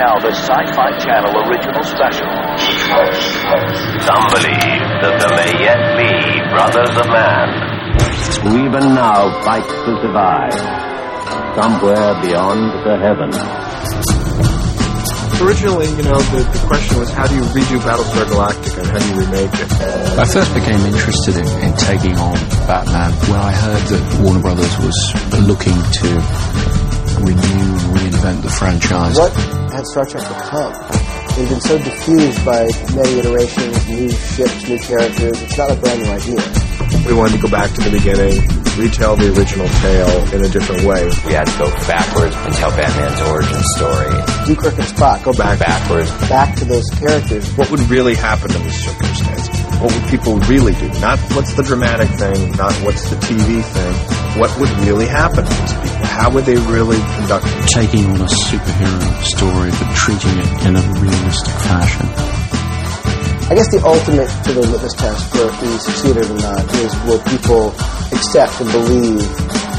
now the Sci-Fi Channel original special. Some believe that there may yet be brothers of man who even now fight to survive somewhere beyond the heavens. Originally, you know, the question was, how do you redo Battlestar Galactica and how do you remake it? I first became interested in taking on Batman when I heard that Warner Brothers was looking to renew and reinvent the franchise. What has Star Trek become? They've been so diffused by many iterations, new ships, new characters. It's not a brand new idea. We wanted to go back to the beginning, retell the original tale in a different way. We had to go backwards and tell Batman's origin story. Do Kirk and Spock. Go backwards. Back to those characters. What would really happen in these circumstances? What would people really do? Not what's the dramatic thing, not what's the TV thing. What would really happen to these people? How would they really conduct it? Taking on a superhero story, but treating it in a realistic fashion. I guess the ultimate to the litmus test for if we succeeded or not is will people accept and believe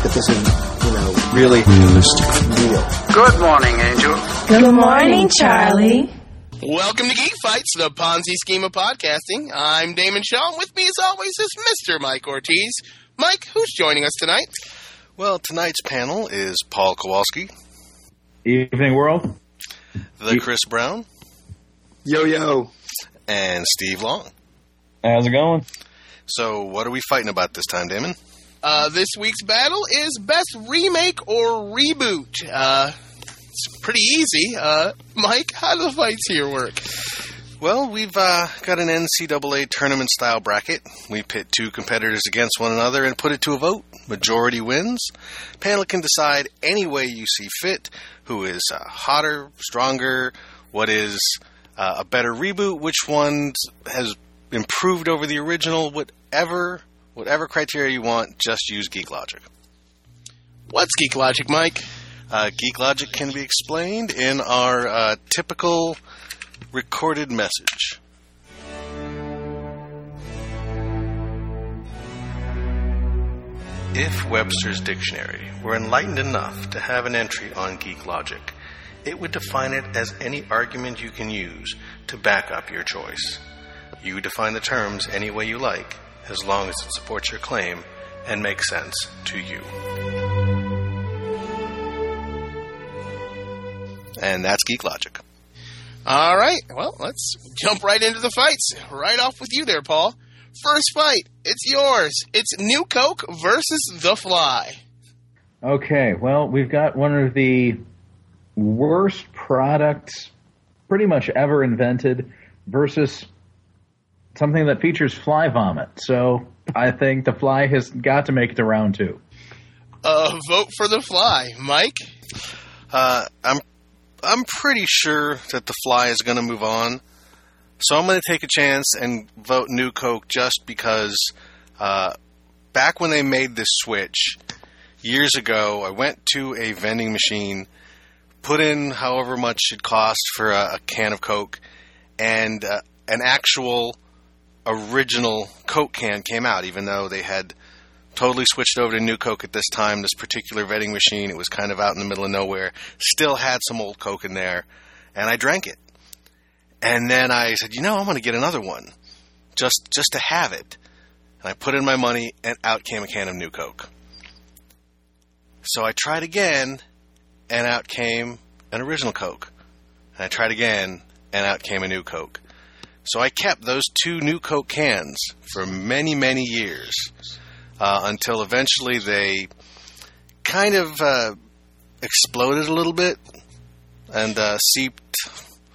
that this is, you know, really realistic. Real. Good morning, Angel. Good morning, Charlie. Welcome to Geek Fights, the Ponzi scheme of podcasting. I'm Damon Shaw. With me, as always, is Mr. Mike Ortiz. Mike, who's joining us tonight? Well, tonight's panel is Paul Kowalski. Evening, world. The Chris Brown. Yo. And Steve Long. How's it going? So, what are we fighting about this time, Damon? This week's battle is best remake or reboot. It's pretty easy. Mike, how do the fights here work? Well, we've got an NCAA tournament-style bracket. We pit two competitors against one another and put it to a vote. Majority wins. Panel can decide any way you see fit who is hotter, stronger, what is a better reboot, which one has improved over the original, whatever criteria you want, just use Geek Logic. What's Geek Logic, Mike? Geek Logic can be explained in our typical recorded message. If Webster's Dictionary were enlightened enough to have an entry on Geek Logic, it would define it as any argument you can use to back up your choice. You define the terms any way you like, as long as it supports your claim and makes sense to you. And that's Geek Logic. All right, well, let's jump right into the fights. Right off with you there, Paul. First fight, it's yours. It's New Coke versus The Fly. Okay, well, we've got one of the worst products pretty much ever invented versus something that features fly vomit. So I think The Fly has got to make it to round two. Vote for The Fly. Mike? I'm pretty sure that The Fly is going to move on, so I'm going to take a chance and vote New Coke just because back when they made this switch years ago, I went to a vending machine, put in however much it cost for a can of Coke, and an actual original Coke can came out, even though they had totally switched over to New Coke at this time. This particular vending machine, it was kind of out in the middle of nowhere, still had some old Coke in there, and I drank it. And then I said, you know, I'm going to get another one, just to have it. And I put in my money, and out came a can of New Coke. So I tried again, and out came an original Coke. And I tried again, and out came a New Coke. So I kept those two New Coke cans for many, many years. Until eventually they kind of exploded a little bit and seeped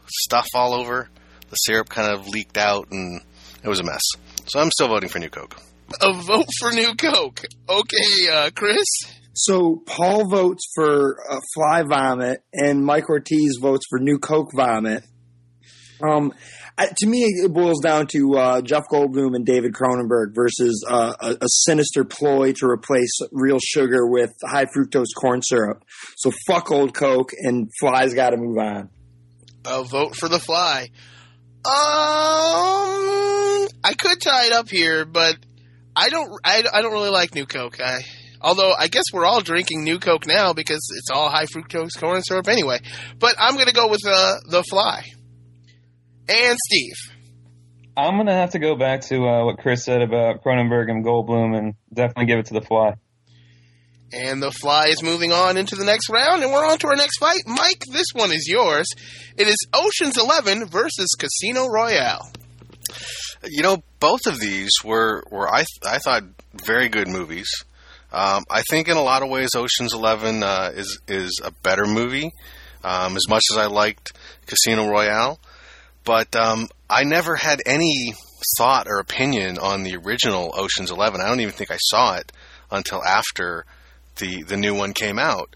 stuff all over. The syrup kind of leaked out, and it was a mess. So I'm still voting for New Coke. A vote for New Coke. Okay, Chris? So Paul votes for fly vomit, and Mike Ortiz votes for New Coke vomit. To me, it boils down to Jeff Goldblum and David Cronenberg versus a sinister ploy to replace real sugar with high fructose corn syrup. So fuck old Coke, and Fly's got to move on. I'll vote for The Fly. I could tie it up here, but I don't really like New Coke. I Although, I guess we're all drinking New Coke now because it's all high fructose corn syrup anyway. But I'm going to go with The Fly. And Steve. I'm going to have to go back to what Chris said about Cronenberg and Goldblum and definitely give it to The Fly. And The Fly is moving on into the next round, and we're on to our next fight. Mike, this one is yours. It is Ocean's 11 versus Casino Royale. You know, both of these were I thought, very good movies. I think in a lot of ways Ocean's 11 is a better movie, as much as I liked Casino Royale. But I never had any thought or opinion on the original Ocean's 11. I don't even think I saw it until after the new one came out.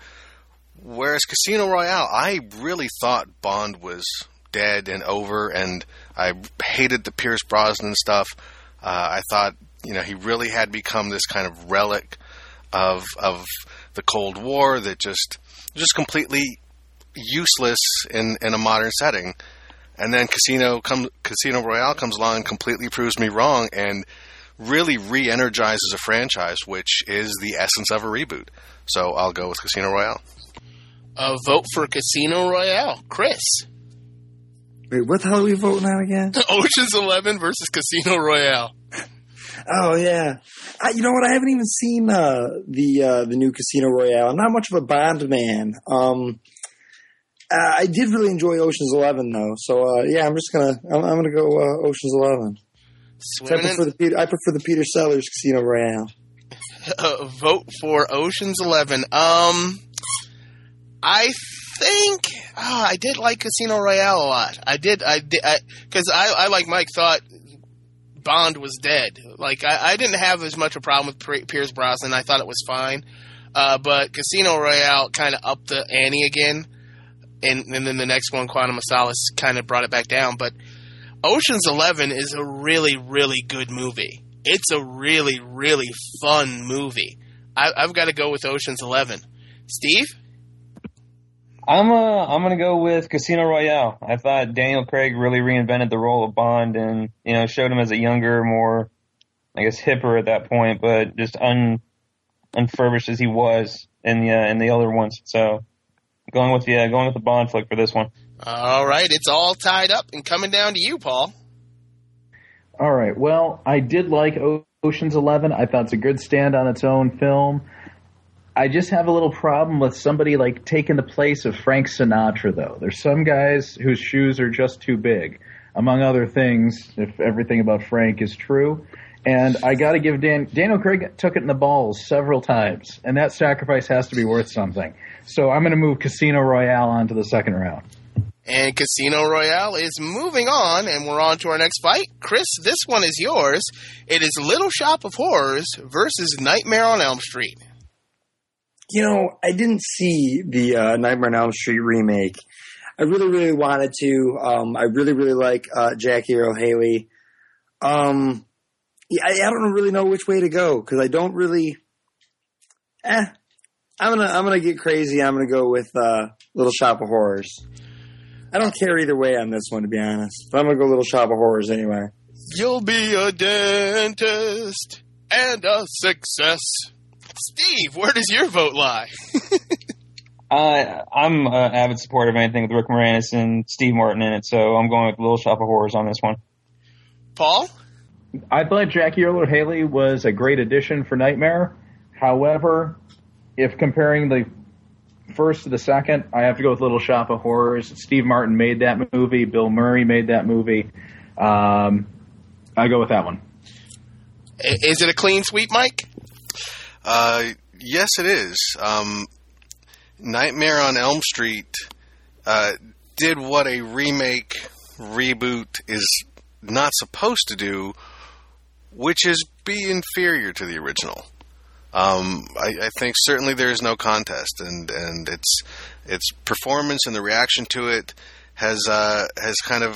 Whereas Casino Royale, I really thought Bond was dead and over, and I hated the Pierce Brosnan stuff. I thought, you know, he really had become this kind of relic of the Cold War that just completely useless in a modern setting. And then Casino Royale comes along and completely proves me wrong and really re-energizes a franchise, which is the essence of a reboot. So I'll go with Casino Royale. A vote for Casino Royale. Chris? Wait, what the hell are we voting on again? Ocean's 11 versus Casino Royale. Oh, yeah. You know what? I haven't even seen the new Casino Royale. I'm not much of a Bond man. I did really enjoy Ocean's 11, though. So, yeah, I'm gonna go Ocean's 11. So I prefer the Peter Sellers Casino Royale. Vote for Ocean's 11. I think I did like Casino Royale a lot. I like Mike thought Bond was dead. Like I didn't have as much a problem with Pierce Brosnan. I thought it was fine, but Casino Royale kind of upped the ante again. And then the next one, Quantum of Solace, kind of brought it back down. But Ocean's 11 is a really, really good movie. It's a really, really fun movie. I've got to go with Ocean's 11. Steve? I'm going to go with Casino Royale. I thought Daniel Craig really reinvented the role of Bond and, you know, showed him as a younger, more, I guess, hipper at that point, but just unfurbished as he was in the other ones. So... Going with the Bond flick for this one. All right, it's all tied up and coming down to you, Paul. All right, well, I did like Ocean's 11. I thought it's a good stand on its own film. I just have a little problem with somebody like taking the place of Frank Sinatra, though. There's some guys whose shoes are just too big, among other things, if everything about Frank is true. And I got to give Daniel Craig took it in the balls several times, and that sacrifice has to be worth something. So I'm going to move Casino Royale on to the second round. And Casino Royale is moving on, and we're on to our next fight. Chris, this one is yours. It is Little Shop of Horrors versus Nightmare on Elm Street. You know, I didn't see the Nightmare on Elm Street remake. I really, really wanted to. I really, really like Jackie Earle Haley. Yeah, I don't really know which way to go because I don't really. I'm gonna get crazy. I'm gonna go with Little Shop of Horrors. I don't care either way on this one, to be honest. But I'm gonna go Little Shop of Horrors anyway. You'll be a dentist and a success, Steve. Where does your vote lie? I'm an avid supporter of anything with Rick Moranis and Steve Martin in it, so I'm going with Little Shop of Horrors on this one. Paul. I thought Jackie Earle Haley was a great addition for Nightmare. However, if comparing the first to the second, I have to go with Little Shop of Horrors. Steve Martin made that movie. Bill Murray made that movie. I go with that one. Is it a clean sweep, Mike? Yes, it is. Nightmare on Elm Street did what a remake, reboot is not supposed to do, which is be inferior to the original. I think certainly there is no contest, and its performance and the reaction to it has kind of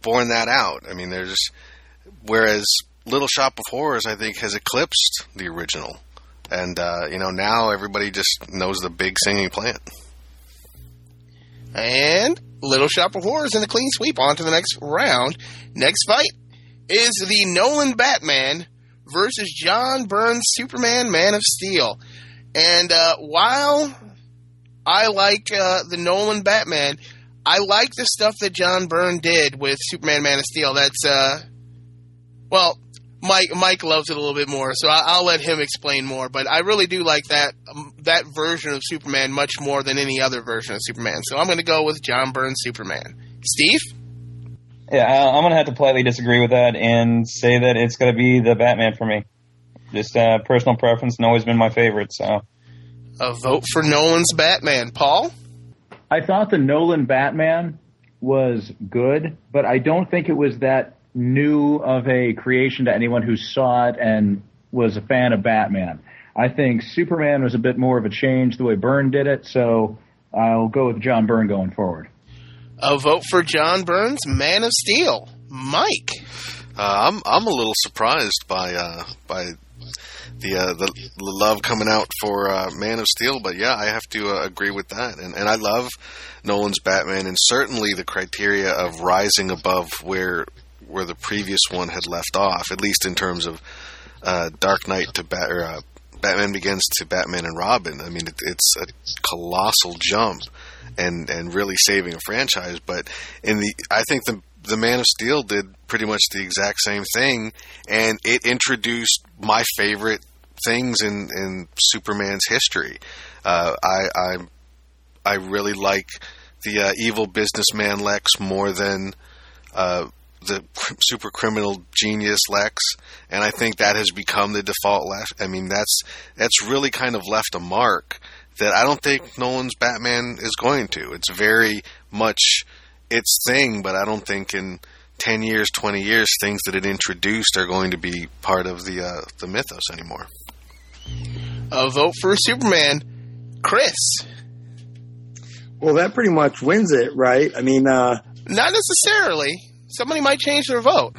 borne that out. I mean, whereas Little Shop of Horrors, I think, has eclipsed the original, and you know, now everybody just knows the big singing plant. And Little Shop of Horrors in a clean sweep. On to the next round. Next fight is the Nolan Batman versus John Byrne's Superman, Man of Steel. And while I like the Nolan Batman, I like the stuff that John Byrne did with Superman, Man of Steel. That's, well, Mike loves it a little bit more, so I'll let him explain more. But I really do like that version of Superman much more than any other version of Superman. So I'm going to go with John Byrne's Superman. Steve? Yeah, I'm going to have to politely disagree with that and say that it's going to be the Batman for me. Just personal preference and always been my favorite. So, a vote for Nolan's Batman. Paul? I thought the Nolan Batman was good, but I don't think it was that new of a creation to anyone who saw it and was a fan of Batman. I think Superman was a bit more of a change the way Byrne did it, so I'll go with John Byrne going forward. A vote for John Byrne's Man of Steel. Mike? I'm a little surprised by the love coming out for Man of Steel, but yeah, I have to agree with that. And I love Nolan's Batman, and certainly the criteria of rising above where the previous one had left off, at least in terms of Dark Knight to Batman Begins to Batman and Robin. I mean, it's a colossal jump and really saving a franchise. But I think the Man of Steel did pretty much the exact same thing, and it introduced my favorite things in Superman's history. I really like the evil businessman Lex more than the super criminal genius Lex, and I think that has become the default left. I mean, that's really kind of left a mark that I don't think Nolan's Batman is going to. It's very much its thing, but I don't think in 10 years, 20 years, things that it introduced are going to be part of the mythos anymore. A vote for Superman. Chris? Well, that pretty much wins it, right? I mean... Not necessarily. Somebody might change their vote.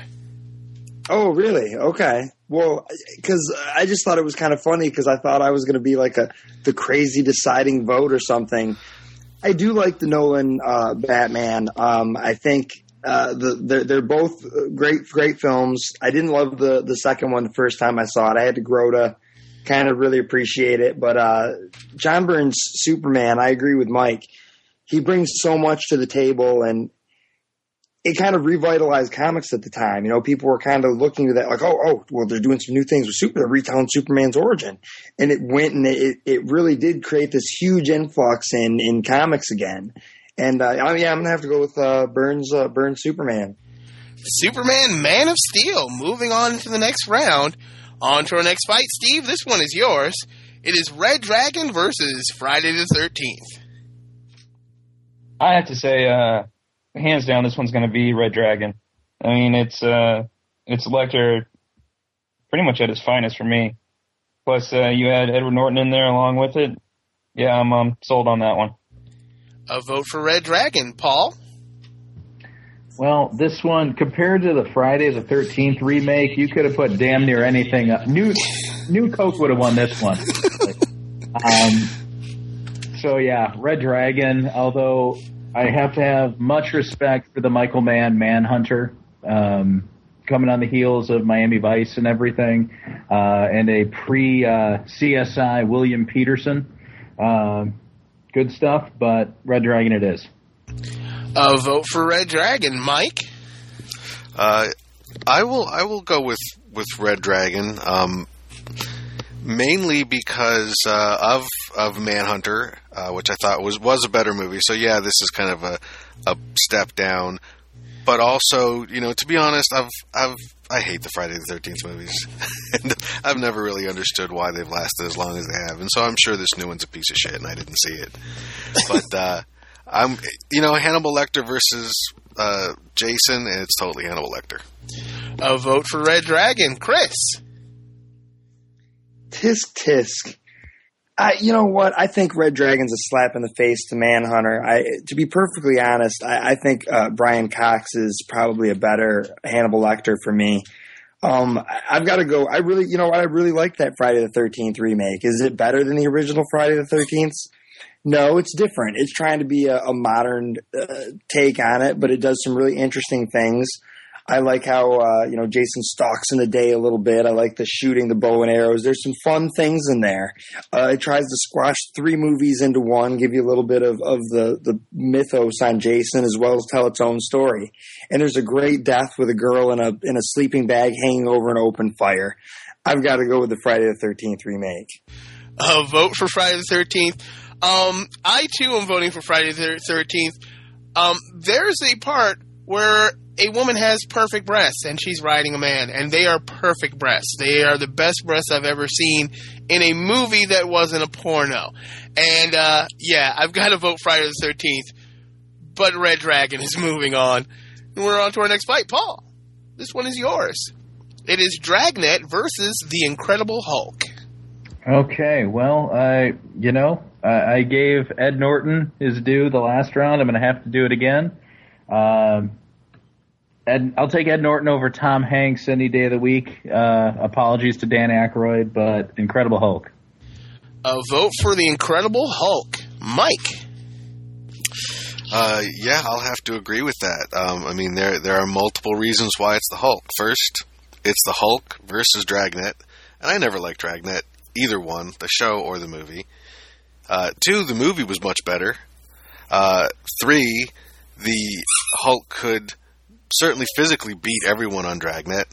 Oh, really? Okay. Well, because I just thought it was kind of funny because I thought I was going to be like the crazy deciding vote or something. I do like the Nolan Batman. I think they're both great films. I didn't love the second one the first time I saw it. I had to grow to kind of really appreciate it. But John Byrne's Superman, I agree with Mike. He brings so much to the table, and it kind of revitalized comics at the time. You know, people were kind of looking to that like, well, they're doing some new things with Superman, retelling Superman's origin. And it went and it really did create this huge influx in comics again. And, I'm going to have to go with Byrne's Superman. Superman, Man of Steel. Moving on to the next round. On to our next fight. Steve, this one is yours. It is Red Dragon versus Friday the 13th. I have to say, hands down, this one's going to be Red Dragon. I mean, it's Lecter pretty much at his finest for me. Plus, you had Edward Norton in there along with it. Yeah, I'm sold on that one. A vote for Red Dragon. Paul? Well, this one, compared to the Friday the 13th remake, you could have put damn near anything up. New Coke would have won this one. So, yeah, Red Dragon, although... I have to have much respect for the Michael Mann Manhunter, coming on the heels of Miami Vice and everything, and a pre-CSI William Peterson. Good stuff, but Red Dragon it is. A vote for Red Dragon. Mike? I will go with Red Dragon, mainly because of Manhunter, which I thought was a better movie. So yeah, this is kind of a step down. But also, you know, to be honest, I hate the Friday the 13th movies. And I've never really understood why they've lasted as long as they have. And so I'm sure this new one's a piece of shit and I didn't see it. But Hannibal Lecter versus Jason, and it's totally Hannibal Lecter. A vote for Red Dragon. Chris? Tisk. You know what? I think Red Dragon's a slap in the face to Manhunter. To be perfectly honest, I think Brian Cox is probably a better Hannibal Lecter for me. I've got to go. I really like that Friday the 13th remake. Is it better than the original Friday the 13th? No, it's different. It's trying to be a modern take on it, but it does some really interesting things. I like how, Jason stalks in the day a little bit. I like the shooting, the bow and arrows. There's some fun things in there. It tries to squash three movies into one, give you a little bit of the mythos on Jason, as well as tell its own story. And there's a great death with a girl in a sleeping bag hanging over an open fire. I've got to go with the Friday the 13th remake. Vote for Friday the 13th. I, too, am voting for Friday the 13th. There's a part where a woman has perfect breasts and she's riding a man, and they are perfect breasts. They are the best breasts I've ever seen in a movie that wasn't a porno. And, I've got to vote Friday the 13th. But Red Dragon is moving on. And we're on to our next fight. Paul, this one is yours. It is Dragnet versus The Incredible Hulk. Okay, well, I gave Ed Norton his due the last round. I'm going to have to do it again. I'll take Ed Norton over Tom Hanks any day of the week. Apologies to Dan Aykroyd, but Incredible Hulk. A vote for The Incredible Hulk. Mike? I'll have to agree with that. There are multiple reasons why it's the Hulk. First, it's the Hulk versus Dragnet, and I never liked Dragnet, either one, the show or the movie. 2, the movie was much better. 3, the Hulk could certainly physically beat everyone on Dragnet.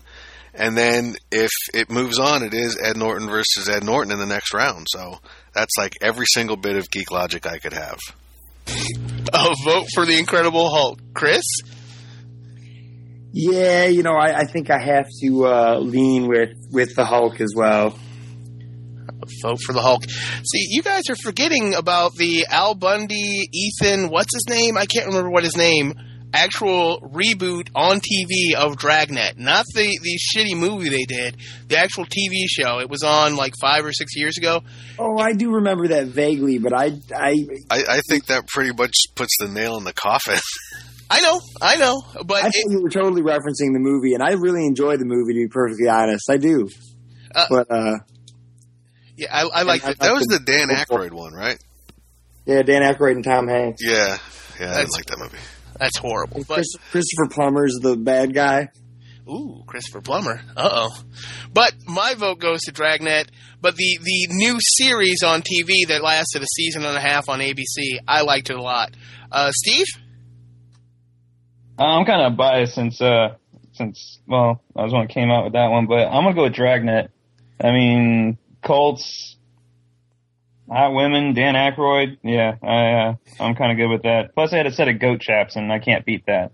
And then if it moves on, it is Ed Norton versus Ed Norton in the next round. So that's like every single bit of geek logic I could have. A vote for The Incredible Hulk. Chris? Yeah, I think I have to lean with the Hulk as well. Vote for the Hulk. See, you guys are forgetting about the Al Bundy, Ethan, what's his name? I can't remember what his name. Actual reboot on TV of Dragnet. Not the shitty movie they did. The actual TV show. It was on 5 or 6 years ago. Oh, I do remember that vaguely, but I think that pretty much puts the nail in the coffin. I know. But I think you were totally referencing the movie, and I really enjoy the movie, to be perfectly honest. I do. Yeah, I like that. That was the Dan Aykroyd one, right? Yeah, Dan Aykroyd and Tom Hanks. Yeah, I didn't like that movie. That's horrible. But Christopher Plummer's the bad guy. Ooh, Christopher Plummer. Uh-oh. But my vote goes to Dragnet. But the new series on TV that lasted a season and a half on ABC, I liked it a lot. Steve? I'm kind of biased since I was the one who came out with that one, but I'm going to go with Dragnet. I mean, Colts, hot women, Dan Aykroyd. Yeah, I'm kind of good with that. Plus, I had a set of goat chaps, and I can't beat that.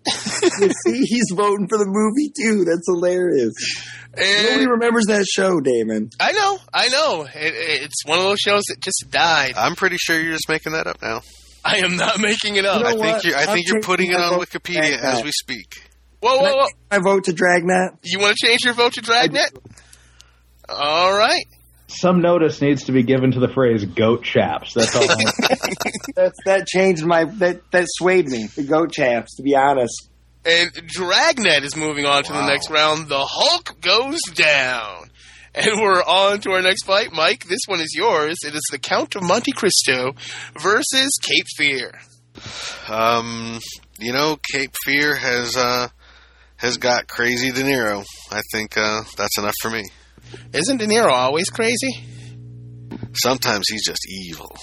See, he's voting for the movie, too. That's hilarious. And nobody remembers that show, Damon. I know. It's one of those shows that just died. I'm pretty sure you're just making that up now. I am not making it up. I think you're putting it on Wikipedia as we speak. Whoa. I vote to Dragnet. You want to change your vote to Dragnet? All right. Some notice needs to be given to the phrase "goat chaps." That's all. That changed my that swayed me. The goat chaps, to be honest. And Dragnet is moving on to the next round. The Hulk goes down, and we're on to our next fight. Mike, this one is yours. It is the Count of Monte Cristo versus Cape Fear. Cape Fear has got crazy De Niro. I think that's enough for me. Isn't De Niro always crazy? Sometimes he's just evil.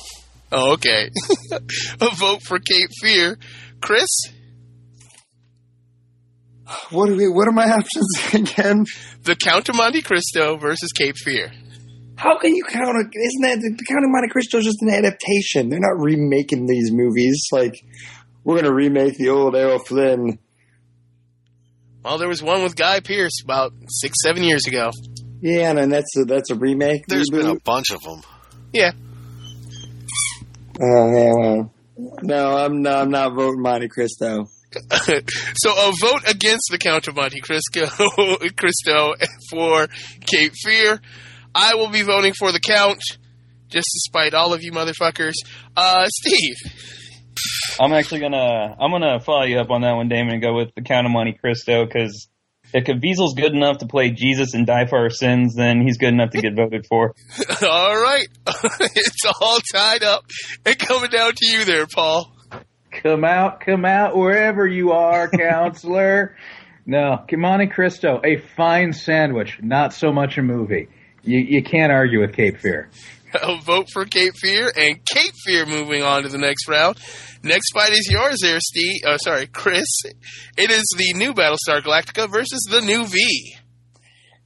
Oh, okay. A vote for Cape Fear. Chris? What are my options again? The Count of Monte Cristo versus Cape Fear. How can you the Count of Monte Cristo is just an adaptation. They're not remaking these movies. We're going to remake the old Errol Flynn. Well, there was one with Guy Pearce about 6-7 years ago. Yeah, and that's a remake. There's been a bunch of them. Yeah. No, I'm not voting Monte Cristo. So a vote against the Count of Monte Cristo for Cape Fear. I will be voting for the Count, just to spite all of you motherfuckers. Steve. I'm actually gonna follow you up on that one, Damon, and go with the Count of Monte Cristo because if Caviezel's good enough to play Jesus and die for our sins, then he's good enough to get voted for. All right. It's all tied up and coming down to you there, Paul. Come out wherever you are, counselor. No, Monte Cristo, a fine sandwich, not so much a movie. You can't argue with Cape Fear. I'll vote for Cape Fear, and Cape Fear moving on to the next round. Next fight is yours there, Steve. Oh, sorry, Chris. It is the new Battlestar Galactica versus the new V.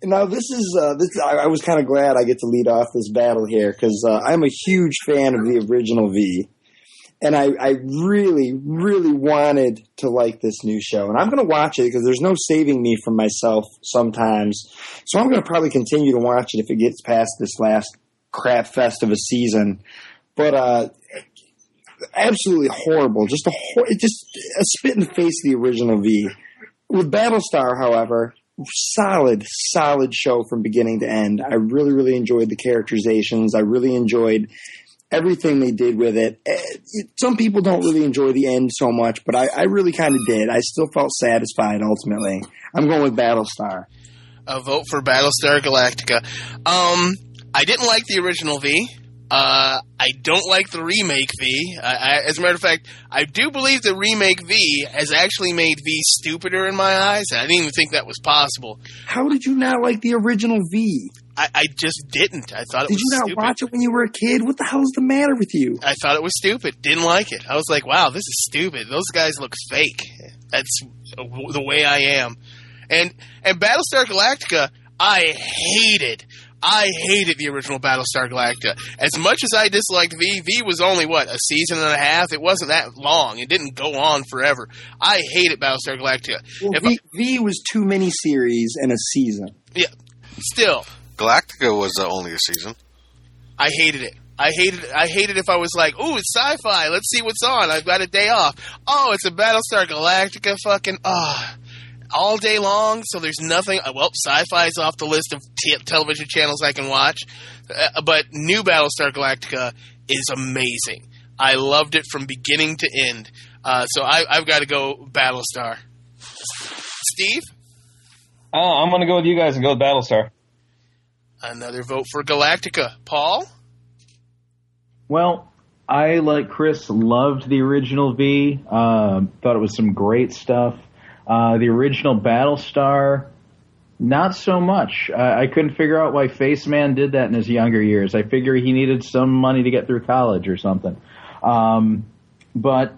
Now, this is I was kind of glad I get to lead off this battle here because I'm a huge fan of the original V, and I really, really wanted to like this new show. And I'm going to watch it because there's no saving me from myself sometimes. So I'm going to probably continue to watch it if it gets past this last crap fest of a season. But absolutely horrible. Just a spit in the face of the original V. With Battlestar, however, solid show from beginning to end. I really, really enjoyed the characterizations. I really enjoyed everything they did with it. Some people don't really enjoy the end so much, but I really kind of did. I still felt satisfied ultimately. I'm going with Battlestar. A vote for Battlestar Galactica. I didn't like the original V. I don't like the remake V. As a matter of fact, I do believe the remake V has actually made V stupider in my eyes. I didn't even think that was possible. How did you not like the original V? I just didn't. I thought it was stupid. Did you not watch it when you were a kid? What the hell is the matter with you? I thought it was stupid. Didn't like it. I was like, wow, this is stupid. Those guys look fake. That's the way I am. And Battlestar Galactica, I hated. I hated the original Battlestar Galactica. As much as I disliked V, V was only, a season and a half? It wasn't that long. It didn't go on forever. I hated Battlestar Galactica. Well, V was two miniseries and a season. Yeah. Still. Galactica was only a season. I hated it. I hated if I was like, ooh, it's sci-fi. Let's see what's on. I've got a day off. Oh, it's a Battlestar Galactica fucking, all day long, so there's nothing. Well, sci-fi is off the list of television channels I can watch. But new Battlestar Galactica is amazing. I loved it from beginning to end. So I've got to go Battlestar. Steve? I'm going to go with you guys and go with Battlestar. Another vote for Galactica. Paul? Well, I, like Chris, loved the original V. Thought it was some great stuff. The original Battlestar, not so much. I couldn't figure out why Faceman did that in his younger years. I figure he needed some money to get through college or something. But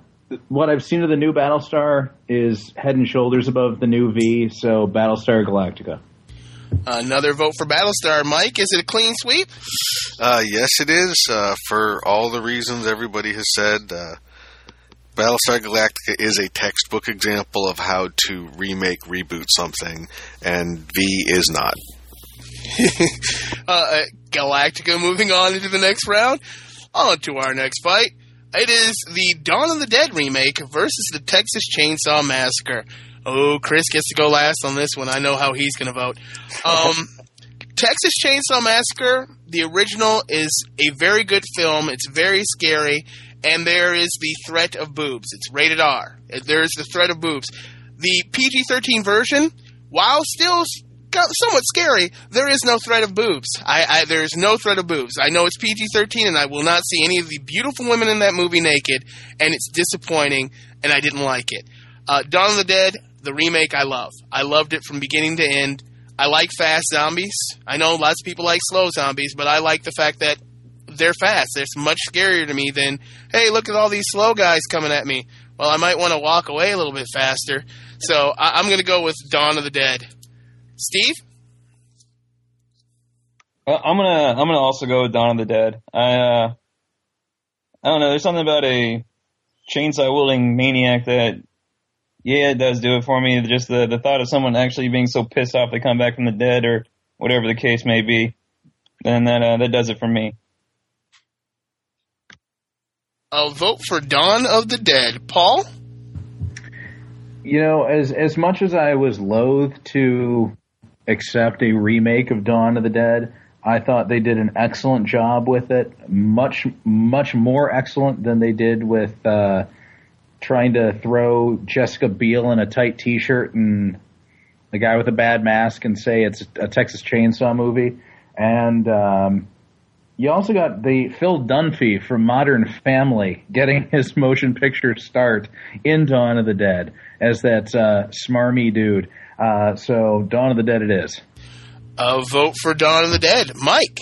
what I've seen of the new Battlestar is head and shoulders above the new V, so Battlestar Galactica. Another vote for Battlestar. Mike, is it a clean sweep? Yes, it is. For all the reasons everybody has said, Battlestar Galactica is a textbook example of how to reboot something, and V is not. Galactica moving on into the next round. On to our next fight. It is the Dawn of the Dead remake versus the Texas Chainsaw Massacre. Oh, Chris gets to go last on this one. I know how he's going to vote. Texas Chainsaw Massacre, the original, is a very good film. It's very scary. And there is the threat of boobs. It's rated R. There is the threat of boobs. The PG-13 version, while still somewhat scary, there is no threat of boobs. There is no threat of boobs. I know it's PG-13, and I will not see any of the beautiful women in that movie naked, and it's disappointing, and I didn't like it. Dawn of the Dead, the remake, I love. I loved it from beginning to end. I like fast zombies. I know lots of people like slow zombies, but I like the fact that they're fast. It's much scarier to me than, hey, look at all these slow guys coming at me. Well, I might want to walk away a little bit faster. So I'm going to go with Dawn of the Dead. Steve? I'm gonna also go with Dawn of the Dead. I don't know. There's something about a chainsaw-wielding maniac that, it does do it for me. Just the thought of someone actually being so pissed off they come back from the dead or whatever the case may be. And that does it for me. I'll vote for Dawn of the Dead. Paul? As much as I was loath to accept a remake of Dawn of the Dead, I thought they did an excellent job with it, much, much more excellent than they did with trying to throw Jessica Biel in a tight T-shirt and the guy with a bad mask and say it's a Texas Chainsaw movie. And you also got the Phil Dunphy from Modern Family getting his motion picture start in Dawn of the Dead as that smarmy dude. So Dawn of the Dead it is. A vote for Dawn of the Dead. Mike?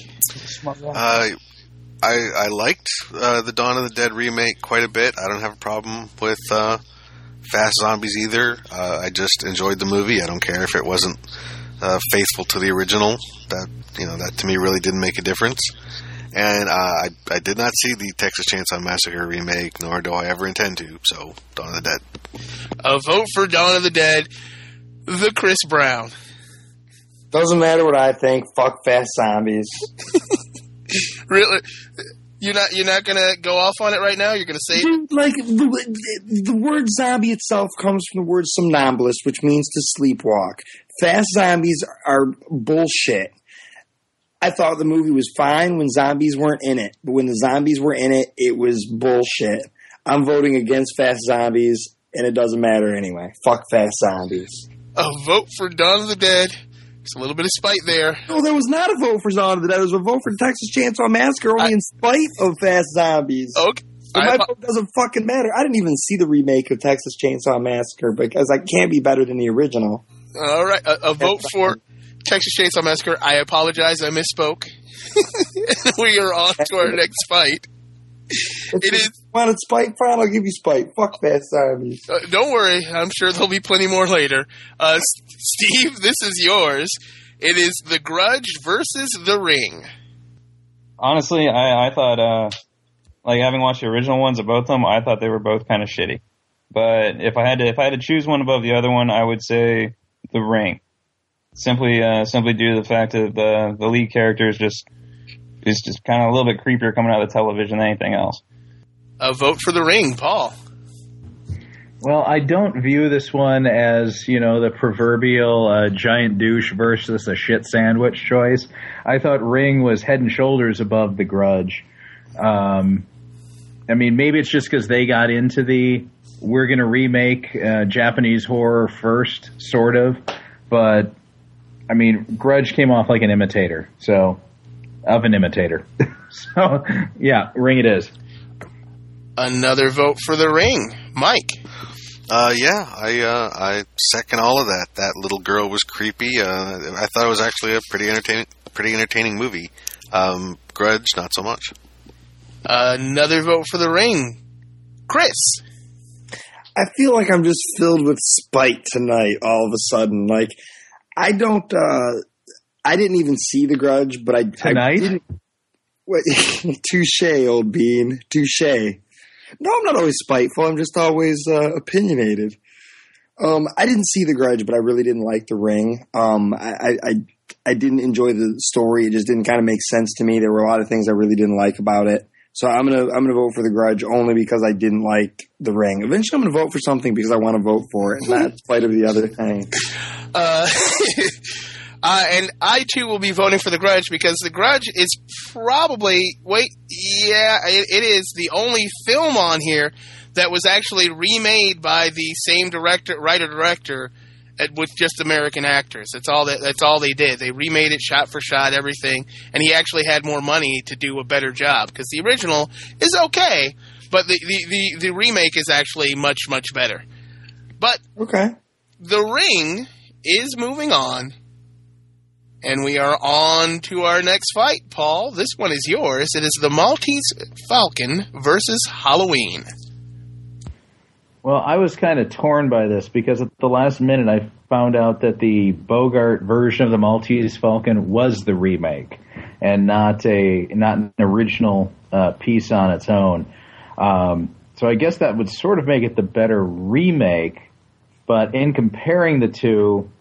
I liked the Dawn of the Dead remake quite a bit. I don't have a problem with Fast Zombies either. I just enjoyed the movie. I don't care if it wasn't faithful to the original. That to me really didn't make a difference. And I did not see the Texas Chainsaw Massacre remake, nor do I ever intend to. So Dawn of the Dead. A vote for Dawn of the Dead. The Chris Brown. Doesn't matter what I think. Fuck Fast Zombies. Really, you're not gonna go off on it right now. You're gonna say like the word zombie itself comes from the word somnambulist, which means to sleepwalk. Fast zombies are bullshit. I thought the movie was fine when zombies weren't in it, but when the zombies were in it, it was bullshit. I'm voting against Fast Zombies, and it doesn't matter anyway. Fuck Fast Zombies. A vote for Dawn of the Dead. There's a little bit of spite there. No, there was not a vote for Dawn of the Dead. It was a vote for Texas Chainsaw Massacre only in spite of Fast Zombies. Okay. So my vote doesn't fucking matter. I didn't even see the remake of Texas Chainsaw Massacre because I can't be better than the original. All right. A vote for Texas Chainsaw Massacre. I apologize. I misspoke. We are on to our next fight. If you want a spite, fine, I'll give you spite. Fuck Fast Zombies. Don't worry. I'm sure there'll be plenty more later. Steve, this is yours. It is The Grudge versus The Ring. Honestly, I thought, having watched the original ones of both of them, I thought they were both kind of shitty. But if I had to choose one above the other one, I would say The Ring. Simply due to the fact that the lead character is just... It's just kind of a little bit creepier coming out of the television than anything else. A vote for The Ring, Paul. Well, I don't view this one as, the proverbial giant douche versus a shit sandwich choice. I thought Ring was head and shoulders above The Grudge. Maybe it's just because they got into the we're going to remake Japanese horror first, sort of. But, Grudge came off like an imitator, so... Of an imitator. So, yeah, Ring it is. Another vote for The Ring. Mike? I second all of that. That little girl was creepy. I thought it was actually a pretty entertaining movie. Grudge, not so much. Another vote for The Ring. Chris? I feel like I'm just filled with spite tonight all of a sudden. Like, I didn't even see The Grudge, but I didn't. Touche, old bean. Touche. No, I'm not always spiteful. I'm just always opinionated. I didn't see The Grudge, but I really didn't like The Ring. I didn't enjoy the story. It just didn't kind of make sense to me. There were a lot of things I really didn't like about it. So I'm gonna vote for The Grudge only because I didn't like The Ring. Eventually, I'm gonna vote for something because I want to vote for it, not in spite of the other thing. And I, too, will be voting for The Grudge because The Grudge is probably – it is the only film on here that was actually remade by the same writer-director with just American actors. That's all they did. They remade it shot for shot, everything, and he actually had more money to do a better job because the original is okay, but the remake is actually much, much better. But okay. The Ring is moving on. And we are on to our next fight, Paul. This one is yours. It is the Maltese Falcon versus Halloween. Well, I was kind of torn by this because at the last minute I found out that the Bogart version of the Maltese Falcon was the remake and not an original piece on its own. So I guess that would sort of make it the better remake. But in comparing the two...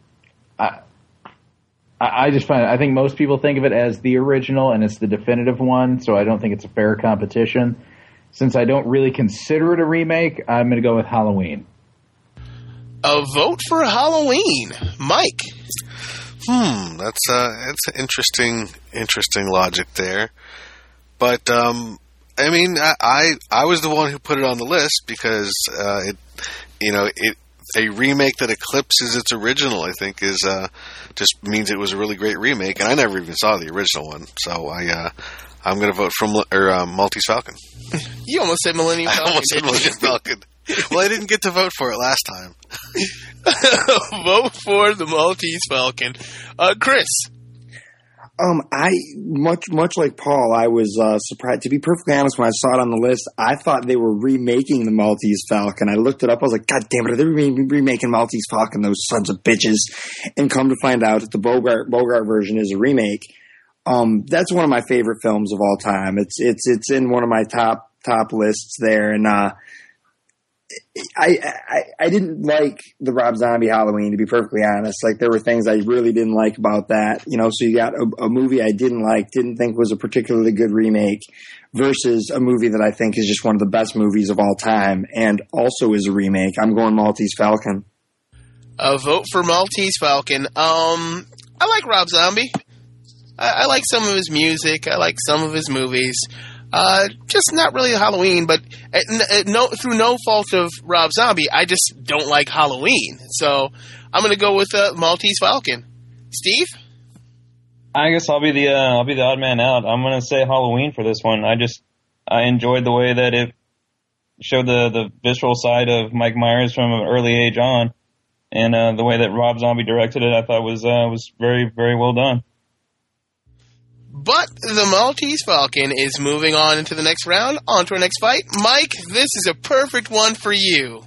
I think most people think of it as the original, and it's the definitive one, so I don't think it's a fair competition. Since I don't really consider it a remake, I'm going to go with Halloween. A vote for Halloween. Mike? That's an interesting logic there. But, I was the one who put it on the list because, a remake that eclipses its original, I think, is just means it was a really great remake, and I never even saw the original one, so I'm going to vote for Maltese Falcon. You almost said Millennium Falcon. I almost said Millennium Falcon. Well, I didn't get to vote for it last time. Vote for the Maltese Falcon. Chris. I much like Paul, I was surprised. To be perfectly honest, when I saw it on the list, I thought they were remaking the Maltese Falcon. I looked it up. I was like, God damn it, are they remaking Maltese Falcon, those sons of bitches? And come to find out that the Bogart version is a remake. That's one of my favorite films of all time. It's in one of my top lists there. And I didn't like the Rob Zombie Halloween, to be perfectly honest. Like, there were things I really didn't like about that, you know. So you got a movie I didn't like, didn't think was a particularly good remake, versus a movie that I think is just one of the best movies of all time and also is a remake. I'm going Maltese Falcon. A vote for Maltese Falcon. I like Rob Zombie. I like some of his music. I like some of his movies. Just not really Halloween, but through no fault of Rob Zombie, I just don't like Halloween. So I'm going to go with Maltese Falcon. Steve? I guess I'll be the odd man out. I'm going to say Halloween for this one. I enjoyed the way that it showed the visceral side of Mike Myers from an early age on, and the way that Rob Zombie directed it, I thought was very, very well done. But the Maltese Falcon is moving on into the next round, on to our next fight. Mike, this is a perfect one for you.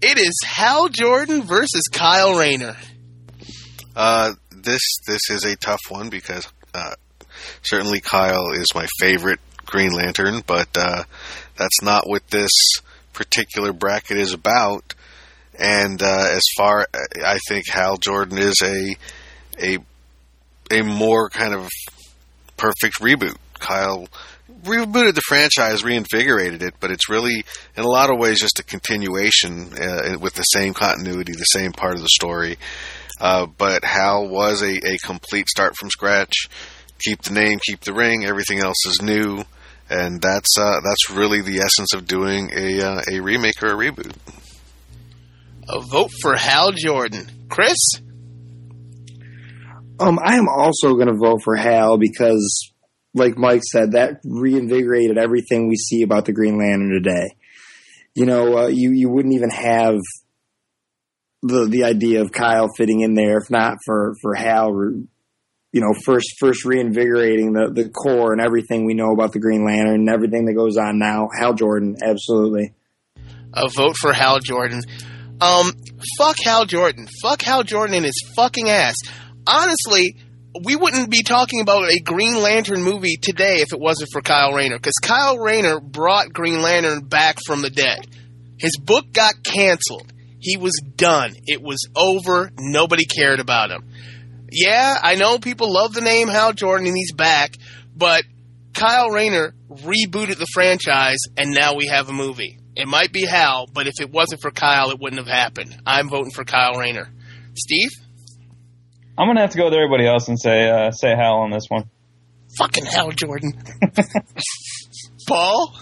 It is Hal Jordan versus Kyle Rayner. This is a tough one because certainly Kyle is my favorite Green Lantern, but that's not what this particular bracket is about. And I think Hal Jordan is a more kind of perfect reboot. Kyle rebooted the franchise, reinvigorated it, but it's really, in a lot of ways, just a continuation with the same continuity, the same part of the story. But Hal was a complete start from scratch. Keep the name, keep the ring. Everything else is new, and that's really the essence of doing a remake or a reboot. A vote for Hal Jordan, Chris. I am also going to vote for Hal because, like Mike said, that reinvigorated everything we see about the Green Lantern today. You know, you wouldn't even have the idea of Kyle fitting in there if not for Hal, you know, first reinvigorating the core and everything we know about the Green Lantern and everything that goes on now. Hal Jordan, absolutely. A vote for Hal Jordan. Fuck Hal Jordan. Fuck Hal Jordan and his fucking ass. Honestly, we wouldn't be talking about a Green Lantern movie today if it wasn't for Kyle Rayner, because Kyle Rayner brought Green Lantern back from the dead. His book got canceled. He was done. It was over. Nobody cared about him. Yeah, I know people love the name Hal Jordan and he's back, but Kyle Rayner rebooted the franchise and now we have a movie. It might be Hal, but if it wasn't for Kyle, it wouldn't have happened. I'm voting for Kyle Rayner. Steve? I'm going to have to go with everybody else and say Hal on this one. Fucking Hal Jordan. Paul?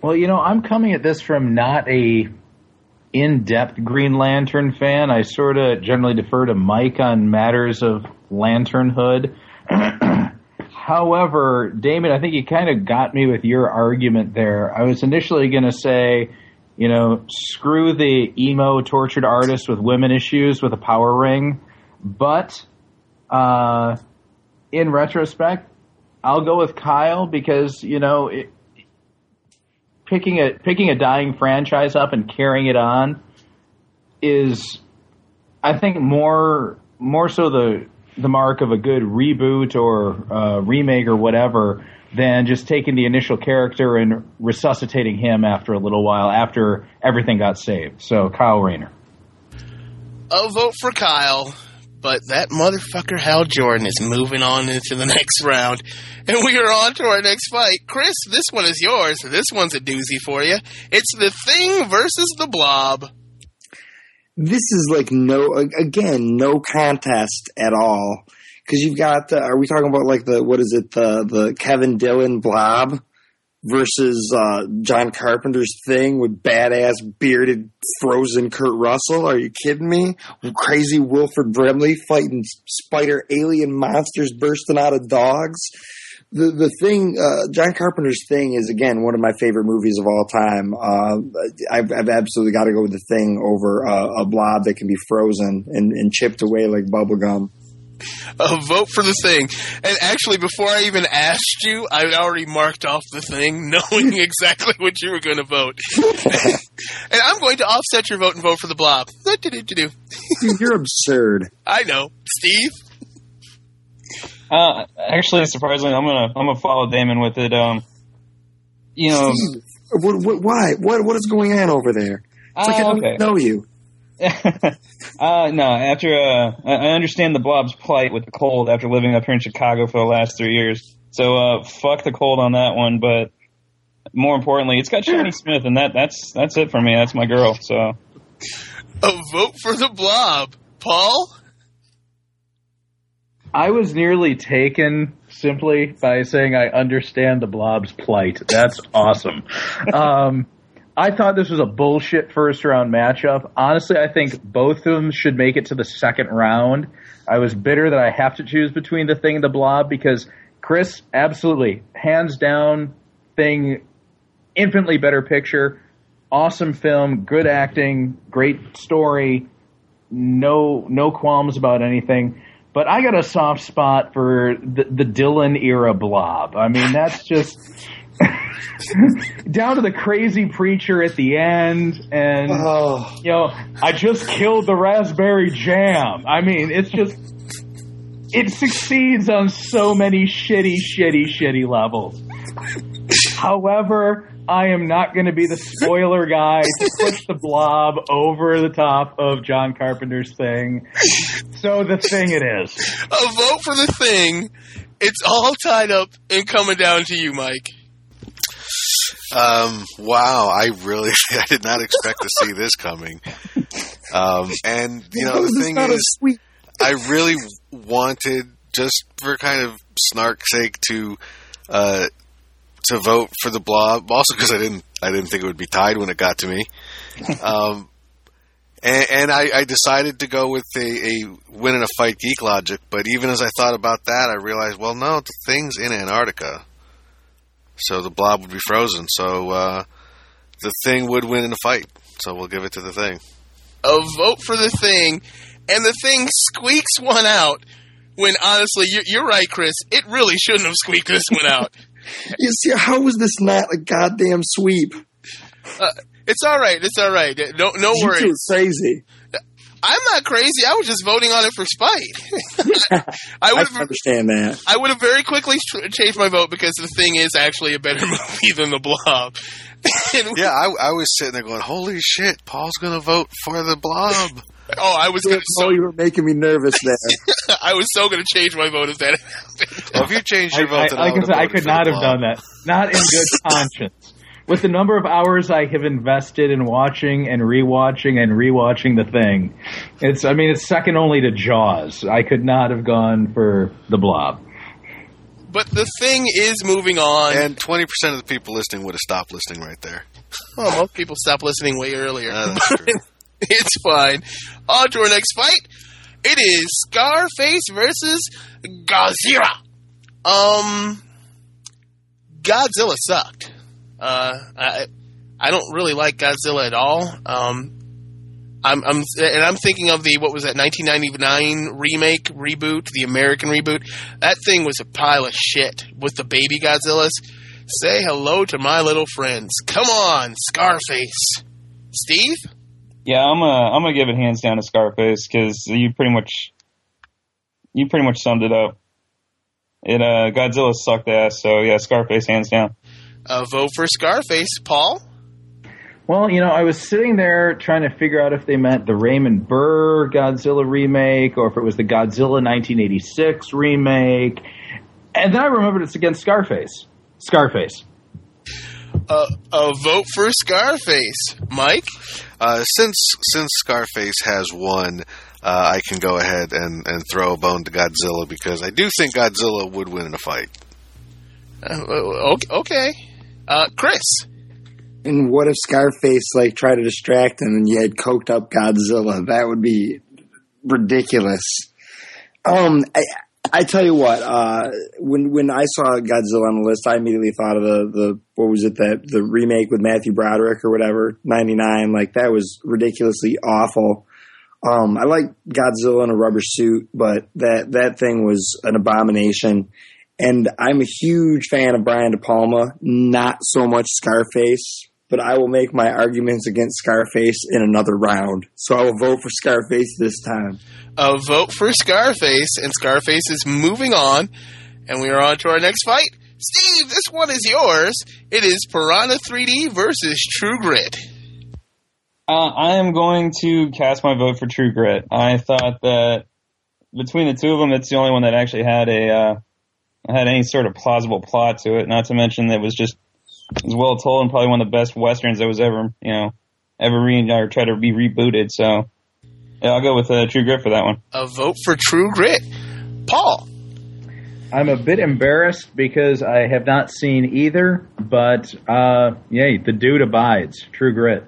Well, you know, I'm coming at this from not a in-depth Green Lantern fan. I sort of generally defer to Mike on matters of lanternhood. However, Damon, I think you kind of got me with your argument there. I was initially going to say, you know, screw the emo tortured artist with women issues with a power ring. But in retrospect, I'll go with Kyle because, you know, picking a dying franchise up and carrying it on is, I think, more so the mark of a good reboot or remake or whatever than just taking the initial character and resuscitating him after a little while after everything got saved. So Kyle Rayner. A vote for Kyle. But that motherfucker Hal Jordan is moving on into the next round. And we are on to our next fight. Chris, this one is yours. This one's a doozy for you. It's The Thing versus The Blob. This is like no contest at all. Because you've got, are we talking about like the Kevin Dillon Blob versus John Carpenter's Thing with badass, bearded, frozen Kurt Russell? Are you kidding me? Crazy Wilford Brimley fighting spider alien monsters bursting out of dogs. The thing, John Carpenter's Thing is, again, one of my favorite movies of all time. I've absolutely got to go with The Thing over a blob that can be frozen and chipped away like bubblegum. Vote for The Thing. And actually, before I even asked you, I already marked off The Thing, knowing exactly what you were going to vote. And I'm going to offset your vote and vote for the blob. You're absurd. I know. Steve? Actually, surprisingly, I'm gonna follow Damon with it. You know, Steve, what? Why? What is going on over there? It's like I don't know you. No. After I understand the blob's plight with the cold after living up here in Chicago for the last 3 years. So fuck the cold on that one. But more importantly, it's got Johnny Smith, and that's it for me. That's my girl. So a vote for the blob, Paul. I was nearly taken simply by saying I understand the blob's plight. That's awesome. I thought this was a bullshit first-round matchup. Honestly, I think both of them should make it to the second round. I was bitter that I have to choose between The Thing and the blob because, Chris, absolutely, hands down, Thing, infinitely better picture, awesome film, good acting, great story, no qualms about anything. But I got a soft spot for the Dylan-era blob. I mean, that's just down to the crazy preacher at the end. And, you know, I just killed the raspberry jam. I mean, it's just – it succeeds on so many shitty levels. However, I am not going to be the spoiler guy to push the blob over the top of John Carpenter's Thing. So The Thing it is. A vote for The Thing. It's all tied up and coming down to you, Mike. Wow, I did not expect to see this coming. And, you know, the thing is, I really wanted, just for kind of snark's sake, to vote for the blob, also because I didn't think it would be tied when it got to me, and I decided to go with a win in a fight geek logic. But even as I thought about that, I realized, well, no, the Thing's in Antarctica, so the blob would be frozen. So the Thing would win in a fight. So we'll give it to the Thing. A vote for the Thing, and the Thing squeaks one out. When honestly, you're right, Chris. It really shouldn't have squeaked this one out. You see, how was this not a goddamn sweep? It's all right. It's all right. No worries. You two are crazy. I'm not crazy. I was just voting on it for spite. I understand that. I would have very quickly changed my vote because The Thing is actually a better movie than the blob. Yeah, I was sitting there going, "Holy shit, Paul's going to vote for the blob." Oh, I was going to. Oh, you were making me nervous there. I was so going to change my vote as that happened. Well, if you changed your vote, I could not have done that. Not in good conscience. With the number of hours I have invested in watching and rewatching The Thing, it's second only to Jaws. I could not have gone for the blob. But The Thing is moving on, and 20% of the people listening would have stopped listening right there. Well, most people stopped listening way earlier. That's true. It's fine. On to our next fight. It is Scarface versus Godzilla. Godzilla sucked. I don't really like Godzilla at all. I'm thinking of the 1999 reboot, the American reboot. That thing was a pile of shit with the baby Godzillas. Say hello to my little friends. Come on, Scarface. Steve? Yeah, I'm gonna give it hands down to Scarface because you pretty much summed it up. Godzilla sucked ass, so yeah, Scarface hands down. Vote for Scarface, Paul. Well, you know, I was sitting there trying to figure out if they meant the Raymond Burr Godzilla remake or if it was the Godzilla 1986 remake, and then I remembered it's against Scarface. Scarface. A vote for Scarface, Mike. Since Scarface has won, I can go ahead and throw a bone to Godzilla because I do think Godzilla would win in a fight. Okay, Chris. And what if Scarface tried to distract him and you had coked up Godzilla? That would be ridiculous. I tell you what, when I saw Godzilla on the list, I immediately thought of the remake with Matthew Broderick or whatever, 99. Like, that was ridiculously awful. I like Godzilla in a rubber suit, but that thing was an abomination. And I'm a huge fan of Brian De Palma, not so much Scarface, but I will make my arguments against Scarface in another round. So I will vote for Scarface this time. A vote for Scarface, and Scarface is moving on, and we are on to our next fight. Steve, this one is yours. It is Piranha 3D versus True Grit. I am going to cast my vote for True Grit. I thought that between the two of them, it's the only one that actually had had any sort of plausible plot to it. Not to mention that it was just as well told, and probably one of the best westerns that was ever tried to be rebooted. So yeah, I'll go with True Grit for that one. A vote for True Grit, Paul. I'm a bit embarrassed because I have not seen either, but yay, the dude abides. True Grit.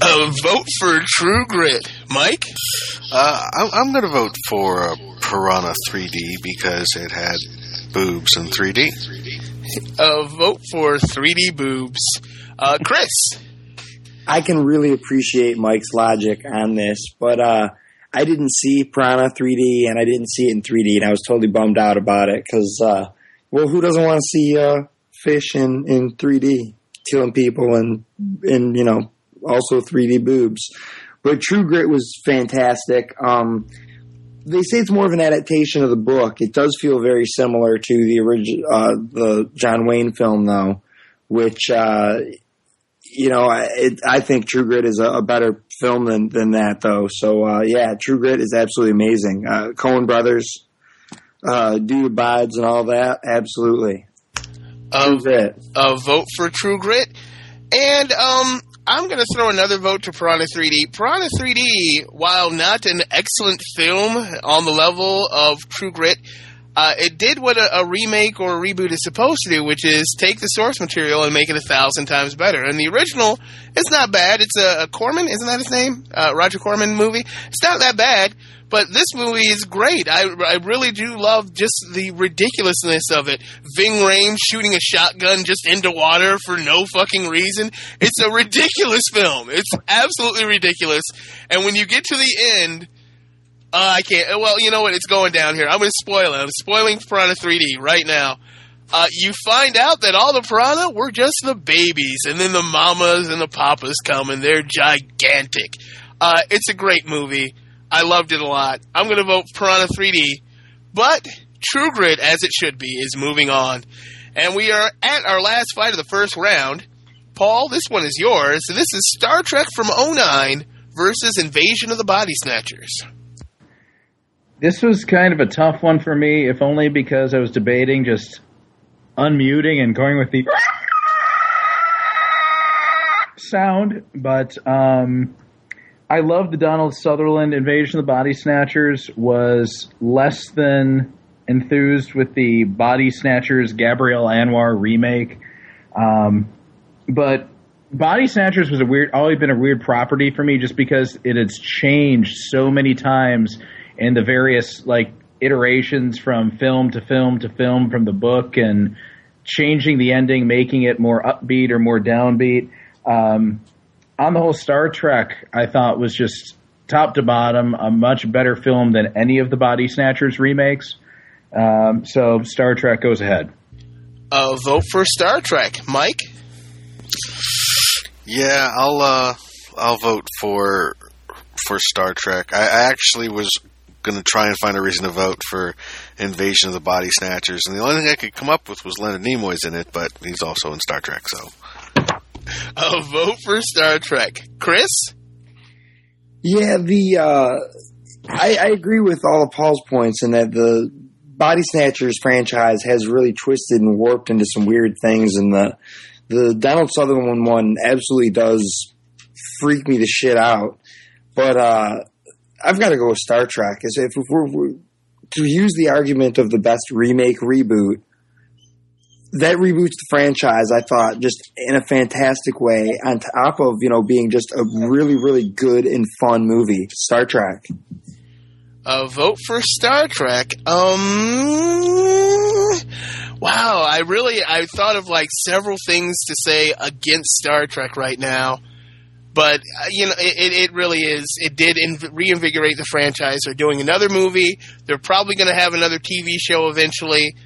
A vote for True Grit, Mike. I'm going to vote for Piranha 3D because it had boobs in 3D. A vote for 3D boobs. Chris. I can really appreciate Mike's logic on this, but I didn't see Piranha 3D, and I didn't see it in 3D, and I was totally bummed out about it because, who doesn't want to see fish in 3D killing people and also 3D boobs? But True Grit was fantastic. They say it's more of an adaptation of the book. It does feel very similar to the original, the John Wayne film, though, which, I think True Grit is a better film than that, though. So, yeah, True Grit is absolutely amazing. Coen Brothers, Dude Abides and all that, absolutely. A vote for True Grit. And I'm going to throw another vote to Piranha 3D. Piranha 3D, while not an excellent film on the level of True Grit, it did what a remake or a reboot is supposed to do, which is take the source material and make it 1,000 times better. And the original, it's not bad. It's a Corman, isn't that his name? Roger Corman movie. It's not that bad, but this movie is great. I really do love just the ridiculousness of it. Ving Rhames shooting a shotgun just into water for no fucking reason. It's a ridiculous film. It's absolutely ridiculous. And when you get to the end, I can't. Well, you know what? It's going down here. I'm going to spoil it. I'm spoiling Piranha 3D right now. You find out that all the piranha were just the babies, and then the mamas and the papas come, and they're gigantic. It's a great movie. I loved it a lot. I'm going to vote Piranha 3D, but True Grit, as it should be, is moving on. And we are at our last fight of the first round. Paul, this one is yours. This is Star Trek from 2009 versus Invasion of the Body Snatchers. This was kind of a tough one for me, if only because I was debating just unmuting and going with the sound, but I love the Donald Sutherland Invasion of the Body Snatchers. Was less than enthused with the Body Snatchers Gabriel Anwar remake. But Body Snatchers was always been a weird property for me just because it has changed so many times in the various iterations from film to film from the book, and changing the ending, making it more upbeat or more downbeat. On the whole, Star Trek, I thought, was just top to bottom a much better film than any of the Body Snatchers remakes. So Star Trek goes ahead. A vote for Star Trek. Mike? Yeah, I'll vote for Star Trek. I actually was going to try and find a reason to vote for Invasion of the Body Snatchers, and the only thing I could come up with was Leonard Nimoy's in it, but he's also in Star Trek, so... A vote for Star Trek. Chris? Yeah, I agree with all of Paul's points in that the Body Snatchers franchise has really twisted and warped into some weird things, and the Donald Sutherland one absolutely does freak me the shit out. But I've got to go with Star Trek. If we're to use the argument of the best remake reboot, that reboots the franchise, I thought, just in a fantastic way, on top of, being just a really, really good and fun movie, Star Trek. A vote for Star Trek. Wow, I thought of like several things to say against Star Trek right now. But, you know, it really is. It did reinvigorate the franchise. They're doing another movie. They're probably going to have another TV show eventually.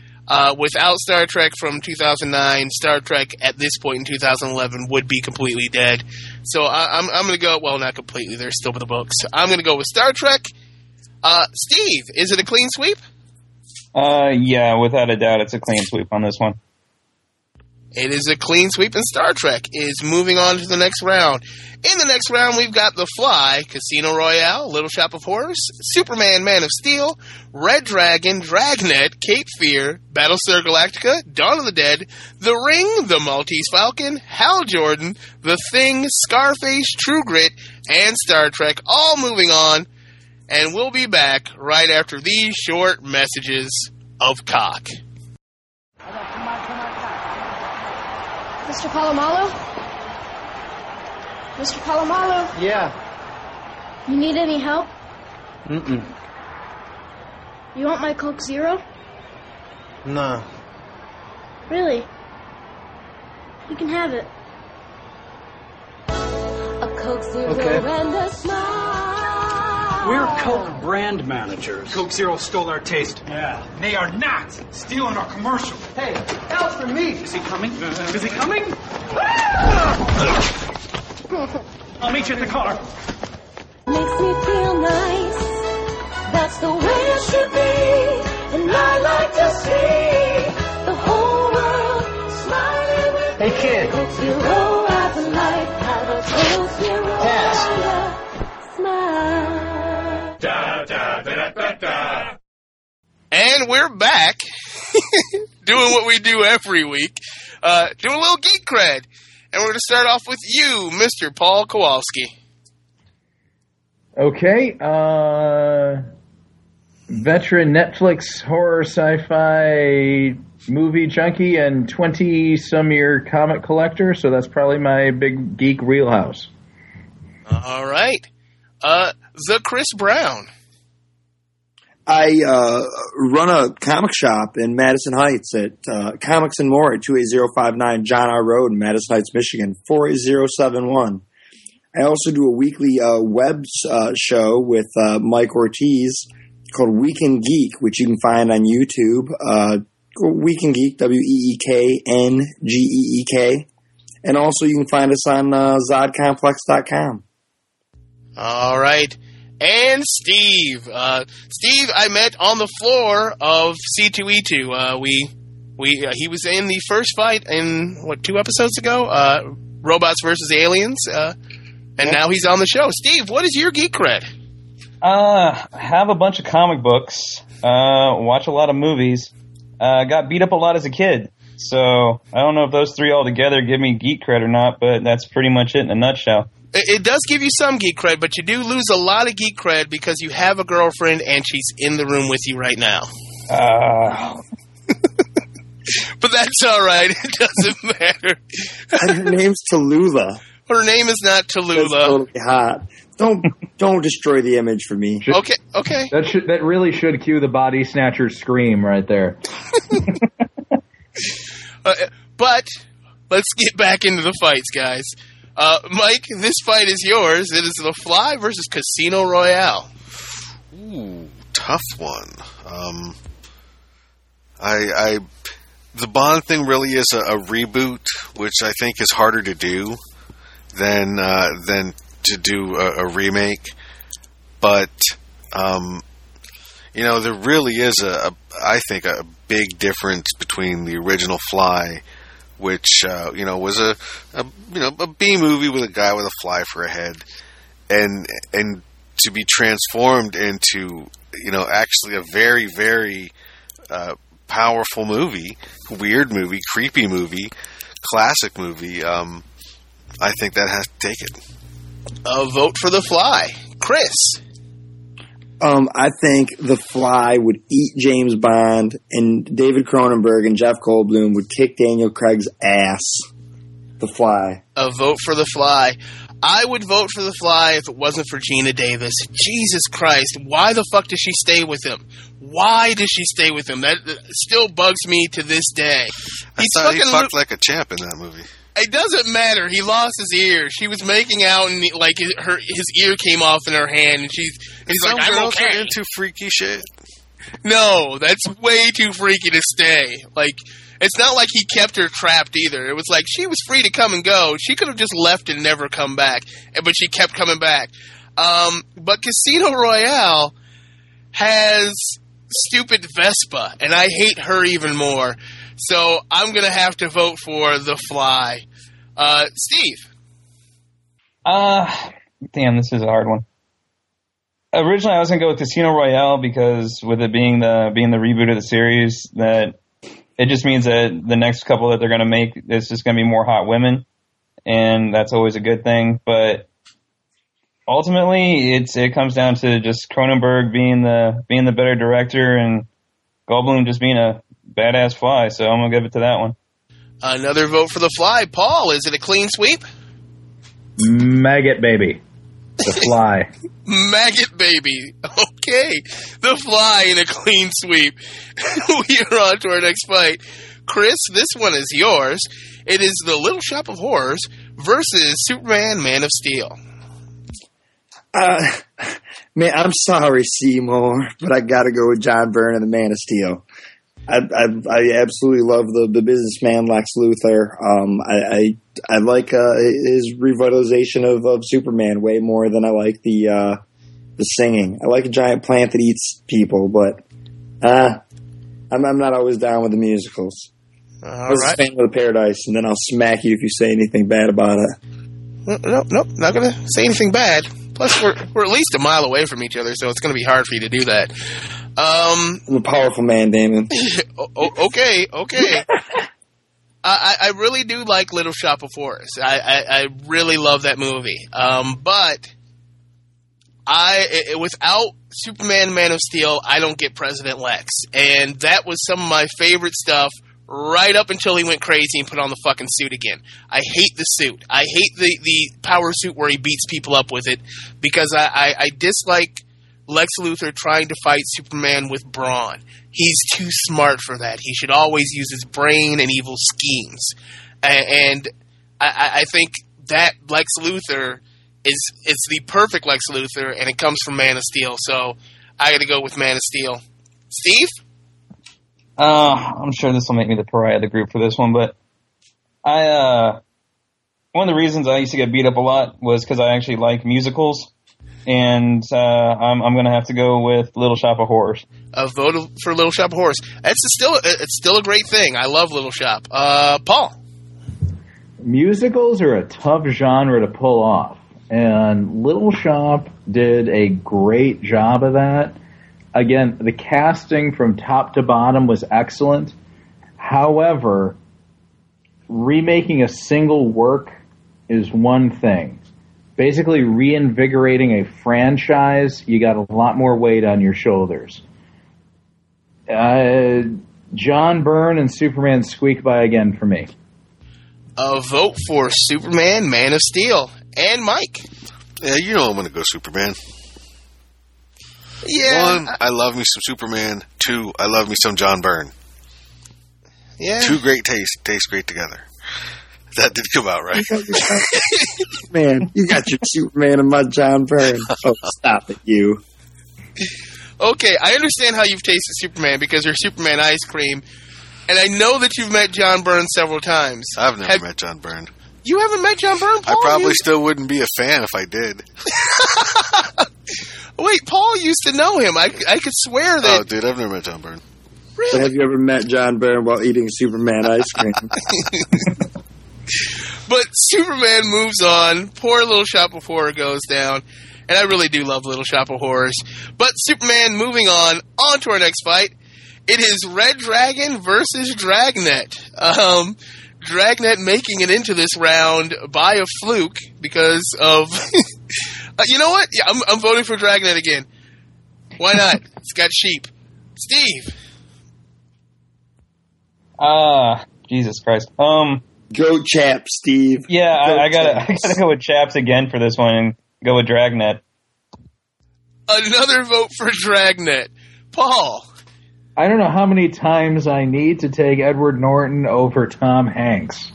Without Star Trek from 2009, Star Trek at this point in 2011 would be completely dead. So I'm going to go, well, not completely. They're still in the books. I'm going to go with Star Trek. Steve, is it a clean sweep? Yeah, without a doubt, it's a clean sweep on this one. It is a clean sweep, and Star Trek is moving on to the next round. In the next round, we've got The Fly, Casino Royale, Little Shop of Horrors, Superman, Man of Steel, Red Dragon, Dragnet, Cape Fear, Battlestar Galactica, Dawn of the Dead, The Ring, The Maltese Falcon, Hal Jordan, The Thing, Scarface, True Grit, and Star Trek, all moving on. And we'll be back right after these short messages of cock. Mr. Palomalo? Mr. Palomalo? Yeah. You need any help? Mm-mm. You want my Coke Zero? No. Really? You can have it. A Coke Zero and a smile. We're Coke brand managers. Coke Zero stole our taste. Yeah. They are not stealing our commercial. Hey, out for me. Is he coming? Is he coming? I'll meet you at the car. Makes me feel nice. That's the way it should be. And I like to see the whole world smiling with me. Hey, kid. Coke Zero at the light. Have a Coke Zero. Yes. Smile. Da, da, da, da, da. And we're back. Doing what we do every week, doing a little geek cred. And we're going to start off with you, Mr. Paul Kowalski. Okay. Veteran Netflix horror sci-fi movie junkie and 20-some-year comic collector, so that's probably my big geek wheelhouse. All right. The Chris Brown. I run a comic shop in Madison Heights at Comics and More at 28059 John R. Road in Madison Heights, Michigan, 48071. I also do a weekly web show with Mike Ortiz called Weekend Geek, which you can find on YouTube. Weekend Geek, WEEKNGEEK. And also you can find us on ZodComplex.com. All right. And Steve. Steve, I met on the floor of C2E2. He was in the first fight in, 2 episodes ago? Robots versus Aliens. And now he's on the show. Steve, what is your geek cred? Have a bunch of comic books. Watch a lot of movies. Got beat up a lot as a kid. So I don't know if those three all together give me geek cred or not, but that's pretty much it in a nutshell. It does give you some geek cred, but you do lose a lot of geek cred because you have a girlfriend and she's in the room with you right now. But that's all right. It doesn't matter. And her name's Tallulah. Her name is not Tallulah. That's totally hot. Don't destroy the image for me. Okay. That really should cue the body snatcher scream right there. But let's get back into the fights, guys. Mike, this fight is yours. It is The Fly versus Casino Royale. Ooh, tough one. The Bond thing really is a reboot, which I think is harder to do than to do a remake. But there really is I think a big difference between the original Fly, which was a B movie with a guy with a fly for a head, and to be transformed into actually a very very powerful movie, weird movie, creepy movie, classic movie. I think that has to take it. A vote for The Fly, Chris. I think The Fly would eat James Bond, and David Cronenberg and Jeff Goldblum would kick Daniel Craig's ass. The Fly. A vote for The Fly. I would vote for The Fly if it wasn't for Gina Davis. Jesus Christ, why the fuck does she stay with him? Why does she stay with him? That still bugs me to this day. He fucked like a champ in that movie. It doesn't matter. He lost his ear. She was making out, and like his ear came off in her hand, and he's like, "I'm okay." Some girls are into freaky shit. No, that's way too freaky to stay. Like, it's not like he kept her trapped either. It was like she was free to come and go. She could have just left and never come back, but she kept coming back. But Casino Royale has stupid Vespa, and I hate her even more. So I'm going to have to vote for The Fly. Steve? Damn, this is a hard one. Originally, I was going to go with Casino Royale because with it being the reboot of the series, that it just means that the next couple that they're going to make is just going to be more hot women, and that's always a good thing. But ultimately, it comes down to just Cronenberg being the better director and Goldblum just being a badass fly, so I'm going to give it to that one. Another vote for The Fly. Paul, is it a clean sweep? Maggot baby. The Fly. Maggot baby. Okay. The Fly in a clean sweep. We are on to our next fight. Chris, this one is yours. It is The Little Shop of Horrors versus Superman Man of Steel. Man, I'm sorry, Seymour, but I got to go with John Byrne and the Man of Steel. I absolutely love the businessman Lex Luthor. I like his revitalization of Superman way more than I like the singing. I like a giant plant that eats people, but I'm not always down with the musicals. I was a fan of the Paradise, and then I'll smack you if you say anything bad about it. Nope, not gonna say anything bad. Plus, we're at least a mile away from each other, so it's gonna be hard for you to do that. I'm a powerful man, Damon. Okay. I really do like Little Shop of Horrors. I really love that movie. But without Superman Man of Steel, I don't get President Lex. And that was some of my favorite stuff right up until he went crazy and put on the fucking suit again. I hate the suit. I hate the power suit where he beats people up with it because I dislike Lex Luthor trying to fight Superman with brawn. He's too smart for that. He should always use his brain and evil schemes. And I think that Lex Luthor is the perfect Lex Luthor, and it comes from Man of Steel. So I got to go with Man of Steel. Steve? I'm sure this will make me the pariah of the group for this one, but one of the reasons I used to get beat up a lot was because I actually like musicals. And I'm going to have to go with Little Shop of Horrors. A vote for Little Shop of Horrors. It's still a great thing. I love Little Shop. Paul? Musicals are a tough genre to pull off. And Little Shop did a great job of that. Again, the casting from top to bottom was excellent. However, remaking a single work is one thing. Basically reinvigorating a franchise, you got a lot more weight on your shoulders. John Byrne and Superman squeak by again for me. A vote for Superman, Man of Steel. And Mike. Yeah, you know I'm going to go Superman. Yeah. 1, I love me some Superman. 2, I love me some John Byrne. Yeah. 2 great tastes. Taste great together. That did come out, right? Man, you got your Superman and my John Byrne. Oh, stop it, you. Okay, I understand how you've tasted Superman because you're Superman ice cream, and I know that you've met John Byrne several times. I've never met John Byrne. You haven't met John Byrne, Paul? I probably still wouldn't be a fan if I did. Wait, Paul used to know him. I could swear that... Oh, dude, I've never met John Byrne. Really? So have you ever met John Byrne while eating Superman ice cream? But Superman moves on. Poor Little Shop of Horror goes down. And I really do love Little Shop of Horrors. But Superman moving on to our next fight. It is Red Dragon versus Dragnet. Dragnet making it into this round by a fluke because of... you know what? Yeah, I'm voting for Dragnet again. Why not? It's got sheep. Steve. Jesus Christ. Go Chaps, Steve. Yeah, I gotta go with Chaps again for this one and go with Dragnet. Another vote for Dragnet. Paul. I don't know how many times I need to take Edward Norton over Tom Hanks.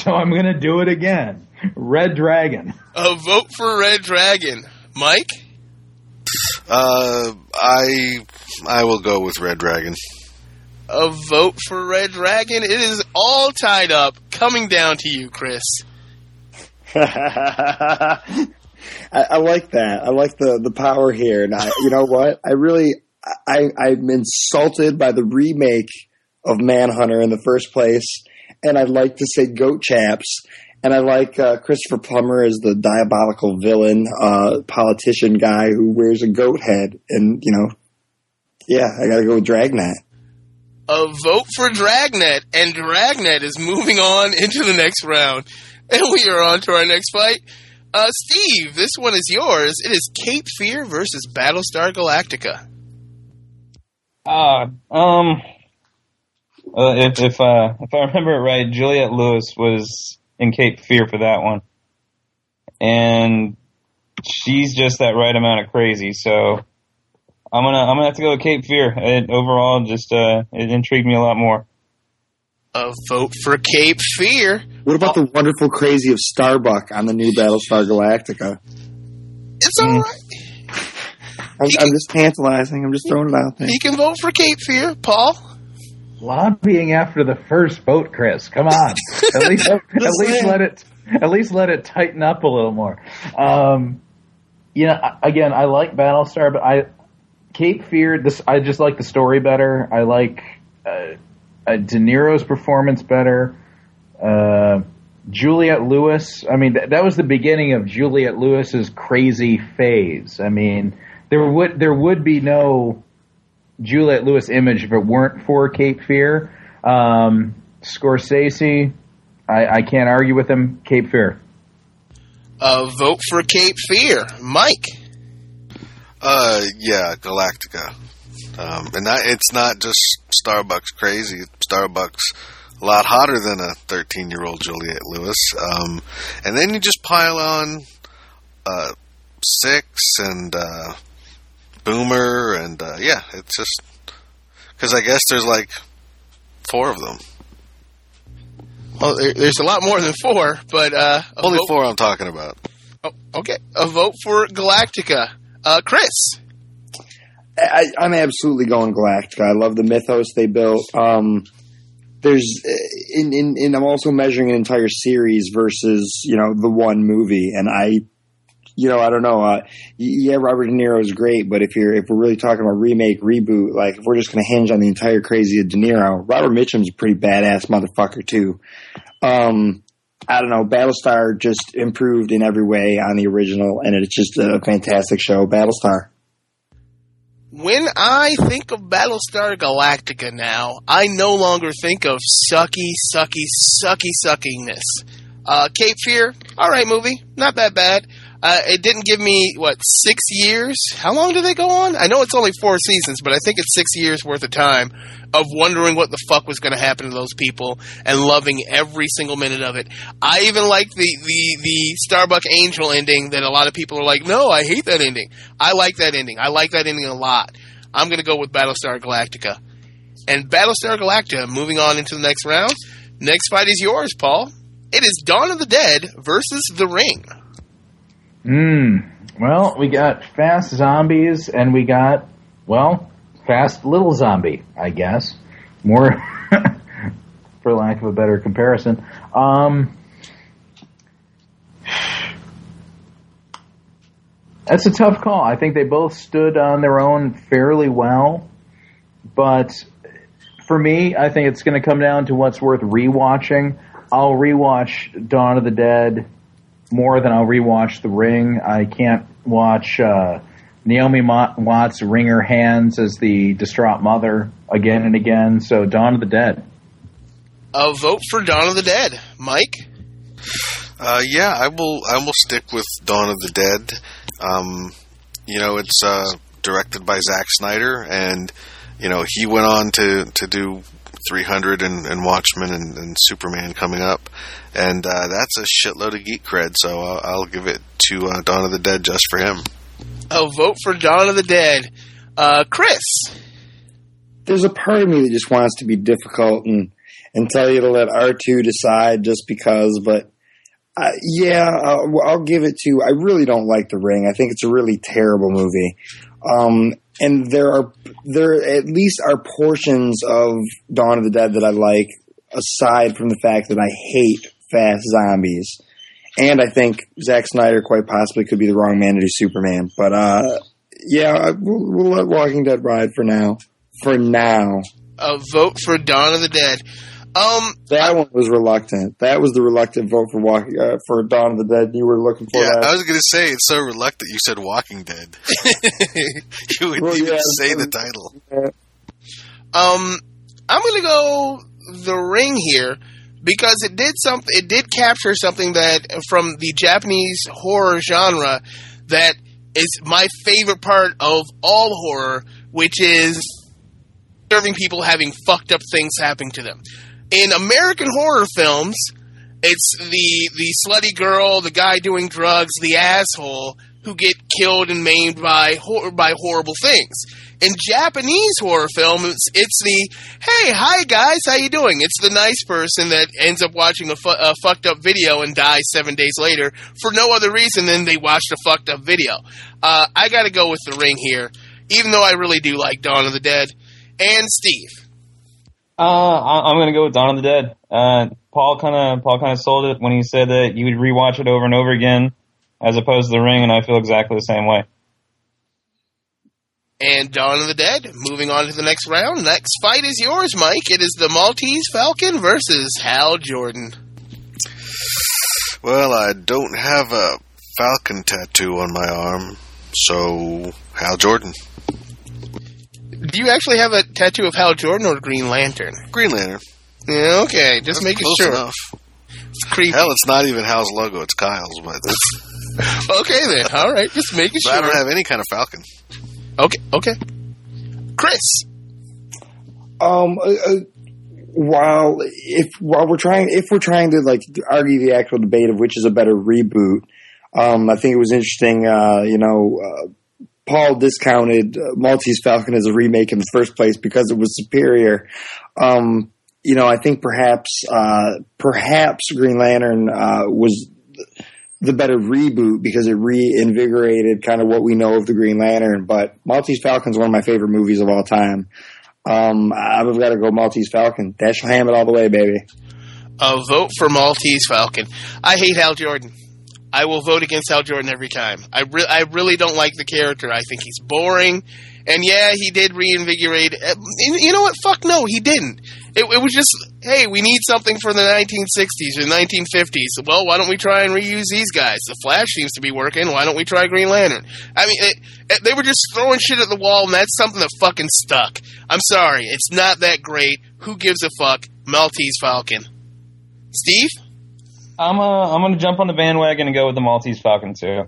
So I'm going to do it again. Red Dragon. A vote for Red Dragon. Mike? I will go with Red Dragon. A vote for Red Dragon. It is all tied up. Coming down to you, Chris. I like that. I like the power here. And you know what? I'm insulted by the remake of Manhunter in the first place, and I'd like to say Goat Chaps, and I like Christopher Plummer as the diabolical villain, politician guy who wears a goat head, and, you know, yeah, I gotta go with Dragnet. A vote for Dragnet, and Dragnet is moving on into the next round, and we are on to our next fight. Steve, this one is yours. It is Cape Fear versus Battlestar Galactica. If I remember it right, Juliette Lewis was in Cape Fear for that one, and she's just that right amount of crazy. So I'm gonna have to go with Cape Fear. It overall just it intrigued me a lot more. A vote for Cape Fear. What about the wonderful crazy of Starbuck on the new Battlestar Galactica? It's all right. I'm just tantalizing. I'm just throwing it out there. He can vote for Cape Fear. Paul? Lobbying after the first vote, Chris. Come on. At least let it tighten up a little more. Again, I like Battlestar, but Cape Fear, I just like the story better. I like De Niro's performance better. Juliette Lewis, I mean, that was the beginning of Juliette Lewis's crazy phase. I mean, there would be no Juliette Lewis image if it weren't for Cape Fear. Scorsese, I can't argue with him. Cape Fear. Vote for Cape Fear. Mike? Yeah, Galactica. It's not just Starbucks crazy. Starbucks a lot hotter than a 13-year-old Juliette Lewis. And then you just pile on Six and... Boomer, and yeah, it's just because I guess there's like four of them. Well, there's a lot more than four, but only four I'm talking about. Oh, okay. A vote for Galactica. Chris? I'm absolutely going Galactica. I love the mythos they built. There's in I'm also measuring an entire series versus, you know, the one movie, and I don't know. Yeah, Robert De Niro is great, but if we're really talking about remake, reboot, like if we're just going to hinge on the entire crazy of De Niro, Robert Mitchum's a pretty badass motherfucker too. I don't know. Battlestar just improved in every way on the original, and it's just a fantastic show. Battlestar. When I think of Battlestar Galactica now, I no longer think of suckiness. Cape Fear, all right movie, not that bad. It didn't give me, 6 years? How long do they go on? I know it's only 4 seasons, but I think it's 6 years worth of time of wondering what the fuck was going to happen to those people and loving every single minute of it. I even like the Starbuck Angel ending that a lot of people are like, no, I hate that ending. I like that ending. I like that ending a lot. I'm going to go with Battlestar Galactica. And Battlestar Galactica, moving on into the next round. Next fight is yours, Paul. It is Dawn of the Dead versus The Ring. Well, we got fast zombies, and we got, fast little zombie, I guess. More, for lack of a better comparison. That's a tough call. I think they both stood on their own fairly well, but for me, I think it's going to come down to what's worth rewatching. I'll rewatch Dawn of the Dead more than I'll rewatch The Ring. I can't watch Naomi Watts wring her hands as the distraught mother again and again. So Dawn of the Dead. A vote for Dawn of the Dead. Mike? Yeah, I will stick with Dawn of the Dead. It's directed by Zack Snyder, and he went on to do 300 and Watchmen and Superman coming up. And that's a shitload of geek cred, so I'll give it to Dawn of the Dead just for him. Oh, vote for Dawn of the Dead. Chris? There's a part of me that just wants to be difficult and tell you to let R2 decide just because, but I'll give it to... I really don't like The Ring. I think it's a really terrible movie. And there at least are portions of Dawn of the Dead that I like, aside from the fact that I hate fast zombies. And I think Zack Snyder quite possibly could be the wrong man to do Superman. But, we'll let Walking Dead ride for now. For now. A vote for Dawn of the Dead. That one was reluctant. That was the reluctant vote for Dawn of the Dead. You were looking for that. I was going to say, it's so reluctant you said Walking Dead. You wouldn't say the title. Yeah. I'm going to go The Ring here because it did capture something that from the Japanese horror genre that is my favorite part of all horror, which is serving people having fucked up things happening to them. In American horror films, it's the slutty girl, the guy doing drugs, the asshole who get killed and maimed by horrible things. In Japanese horror films, it's the, hey, hi guys, how you doing? It's the nice person that ends up watching a fucked up video and dies 7 days later for no other reason than they watched a fucked up video. I gotta go with The Ring here, even though I really do like Dawn of the Dead. And Steve. I'm going to go with Dawn of the Dead. Paul kind of sold it when he said that you would rewatch it over and over again as opposed to The Ring, and I feel exactly the same way. And Dawn of the Dead, moving on to the next round. Next fight is yours, Mike. It is the Maltese Falcon versus Hal Jordan. Well, I don't have a falcon tattoo on my arm, so Hal Jordan. Do you actually have a tattoo of Hal Jordan or Green Lantern? Green Lantern. Yeah, okay, just making sure. Enough. It's creepy. Hell, it's not even Hal's logo, it's Kyle's. But okay then, all right, just making sure. I don't have any kind of Falcon. Okay. Chris. While we're trying to like argue the actual debate of which is a better reboot, I think it was interesting. Paul discounted Maltese Falcon as a remake in the first place because it was superior. I think perhaps Green Lantern was the better reboot because it reinvigorated kind of what we know of the Green Lantern. But Maltese Falcon's one of my favorite movies of all time. I've got to go Maltese Falcon. Dash ham it all the way, baby. A vote for Maltese Falcon. I hate Hal Jordan. I will vote against Hal Jordan every time. I really don't like the character. I think he's boring. And yeah, he did reinvigorate. You know what? Fuck no, he didn't. It was just, hey, we need something for the 1960s or 1950s. Well, why don't we try and reuse these guys? The Flash seems to be working. Why don't we try Green Lantern? I mean, they were just throwing shit at the wall, and that's something that fucking stuck. I'm sorry. It's not that great. Who gives a fuck? Maltese Falcon. Steve? I'm going to jump on the bandwagon and go with the Maltese Falcon, too.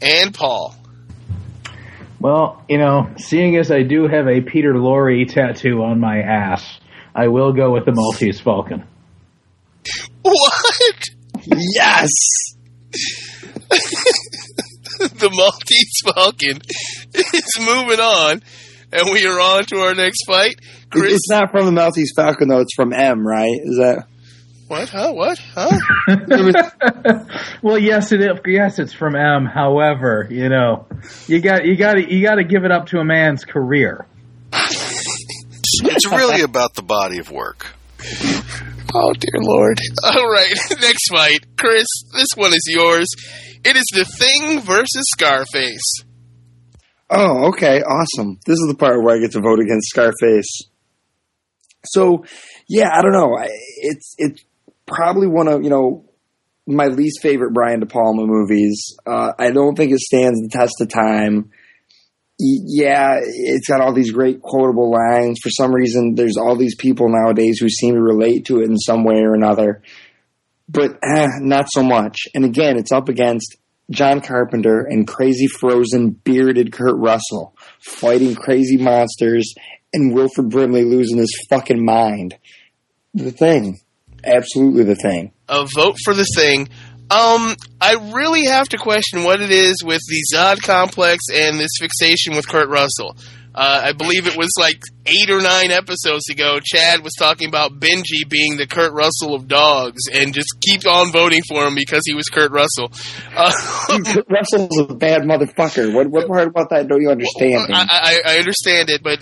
And Paul. Well, seeing as I do have a Peter Lorre tattoo on my ass, I will go with the Maltese Falcon. What? Yes! The Maltese Falcon is moving on, and we are on to our next fight. Chris? It's not from the Maltese Falcon, though. It's from M, right? Is that... What? Huh? What? Huh? Well, yes, it is. Yes, it's from M. However, you got to give it up to a man's career. It's really about the body of work. Oh dear Lord! All right, next fight, Chris. This one is yours. It is The Thing versus Scarface. Oh, okay, awesome. This is the part where I get to vote against Scarface. So, yeah, I don't know. It's probably one of, my least favorite Brian De Palma movies. I don't think it stands the test of time. Yeah, it's got all these great quotable lines. For some reason, there's all these people nowadays who seem to relate to it in some way or another. But not so much. And again, it's up against John Carpenter and crazy frozen bearded Kurt Russell fighting crazy monsters and Wilford Brimley losing his fucking mind. The Thing. Absolutely The Thing. A vote for The Thing. I really have to question what it is with the Zod complex and this fixation with Kurt Russell. I believe it was like 8 or 9 episodes ago, Chad was talking about Benji being the Kurt Russell of dogs and just keep on voting for him because he was Kurt Russell. Kurt Russell's a bad motherfucker. What part about that don't you understand? I understand it, but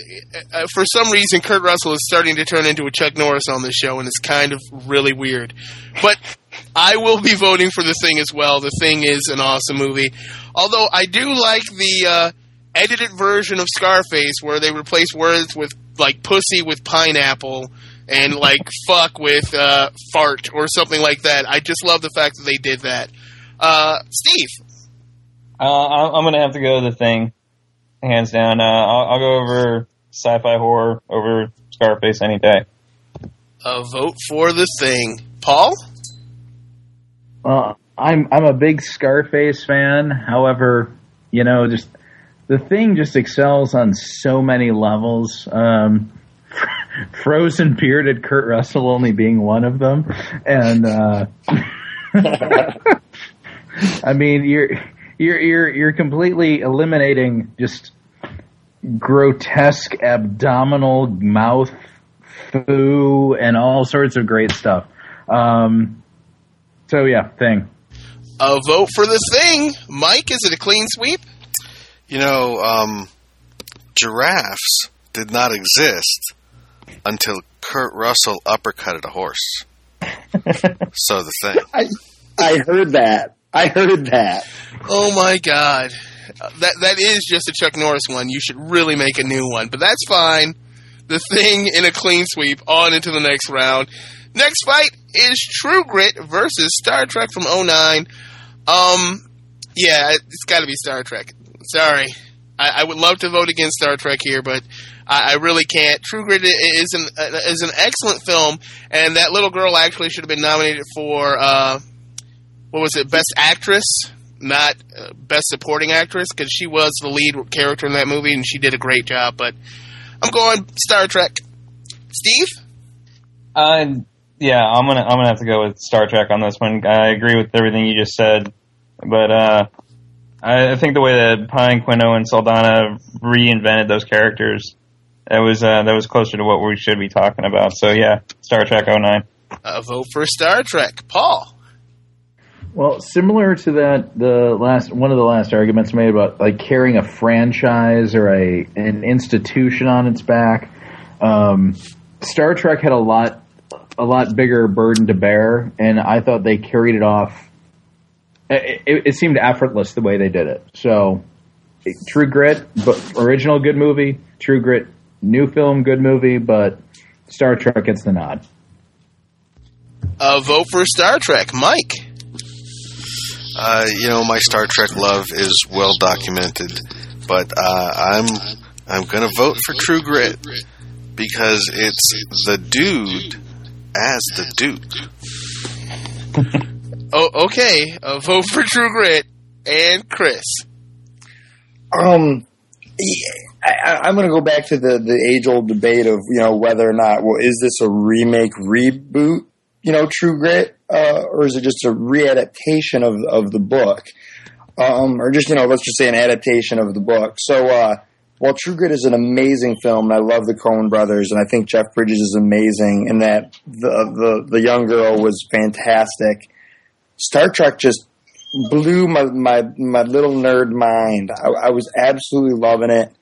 for some reason, Kurt Russell is starting to turn into a Chuck Norris on this show, and it's kind of really weird. But I will be voting for The Thing as well. The Thing is an awesome movie. Although I do like the edited version of Scarface where they replace words with, like, pussy with pineapple and, like, fuck with fart or something like that. I just love the fact that they did that. Steve? I'm going to have to go to The Thing, hands down. I'll go over sci-fi horror over Scarface any day. A vote for The Thing. Paul? I'm a big Scarface fan. However, you know, just The Thing just excels on so many levels. Frozen bearded Kurt Russell only being one of them, and I mean you're completely eliminating just grotesque abdominal mouth foo and all sorts of great stuff. So, yeah, Thing. A vote for The Thing. Mike, is it a clean sweep? You know, giraffes did not exist until Kurt Russell uppercutted a horse. So, The Thing. I heard that. Oh, my God. That is just a Chuck Norris one. You should really make a new one. But that's fine. The Thing in a clean sweep. On into the next round. Next fight is True Grit versus Star Trek from 09. Yeah, it's got to be Star Trek. Sorry. I would love to vote against Star Trek here, but I really can't. True Grit is an excellent film, and that little girl actually should have been nominated for, what was it, Best Actress, not Best Supporting Actress, because she was the lead character in that movie, and she did a great job, but I'm going Star Trek. Steve? Yeah, I'm gonna have to go with Star Trek on this one. I agree with everything you just said, but I think the way that Pine, Quinto, and Saldana reinvented those characters, that was closer to what we should be talking about. So yeah, Star Trek 09. Vote for Star Trek, Paul. Well, similar to that, one of the last arguments made about like carrying a franchise or an institution on its back. Star Trek had a lot bigger burden to bear, and I thought they carried it off. It seemed effortless the way they did it. So, True Grit, original good movie. True Grit, new film, good movie, but Star Trek gets the nod. A vote for Star Trek. Mike? You know, my Star Trek love is well documented, but I'm going to vote for True Grit because it's the dude as the Duke. Oh, okay. A vote for True Grit. And Chris. I'm going to go back to the age-old debate of, you know, whether or not, well, is this a remake, reboot, you know, True Grit, or is it just a readaptation of the book, or just, you know, let's just say an adaptation of the book. So, while True Grit is an amazing film, and I love the Coen brothers, and I think Jeff Bridges is amazing, and that the young girl was fantastic, Star Trek just blew my little nerd mind. I was absolutely loving it.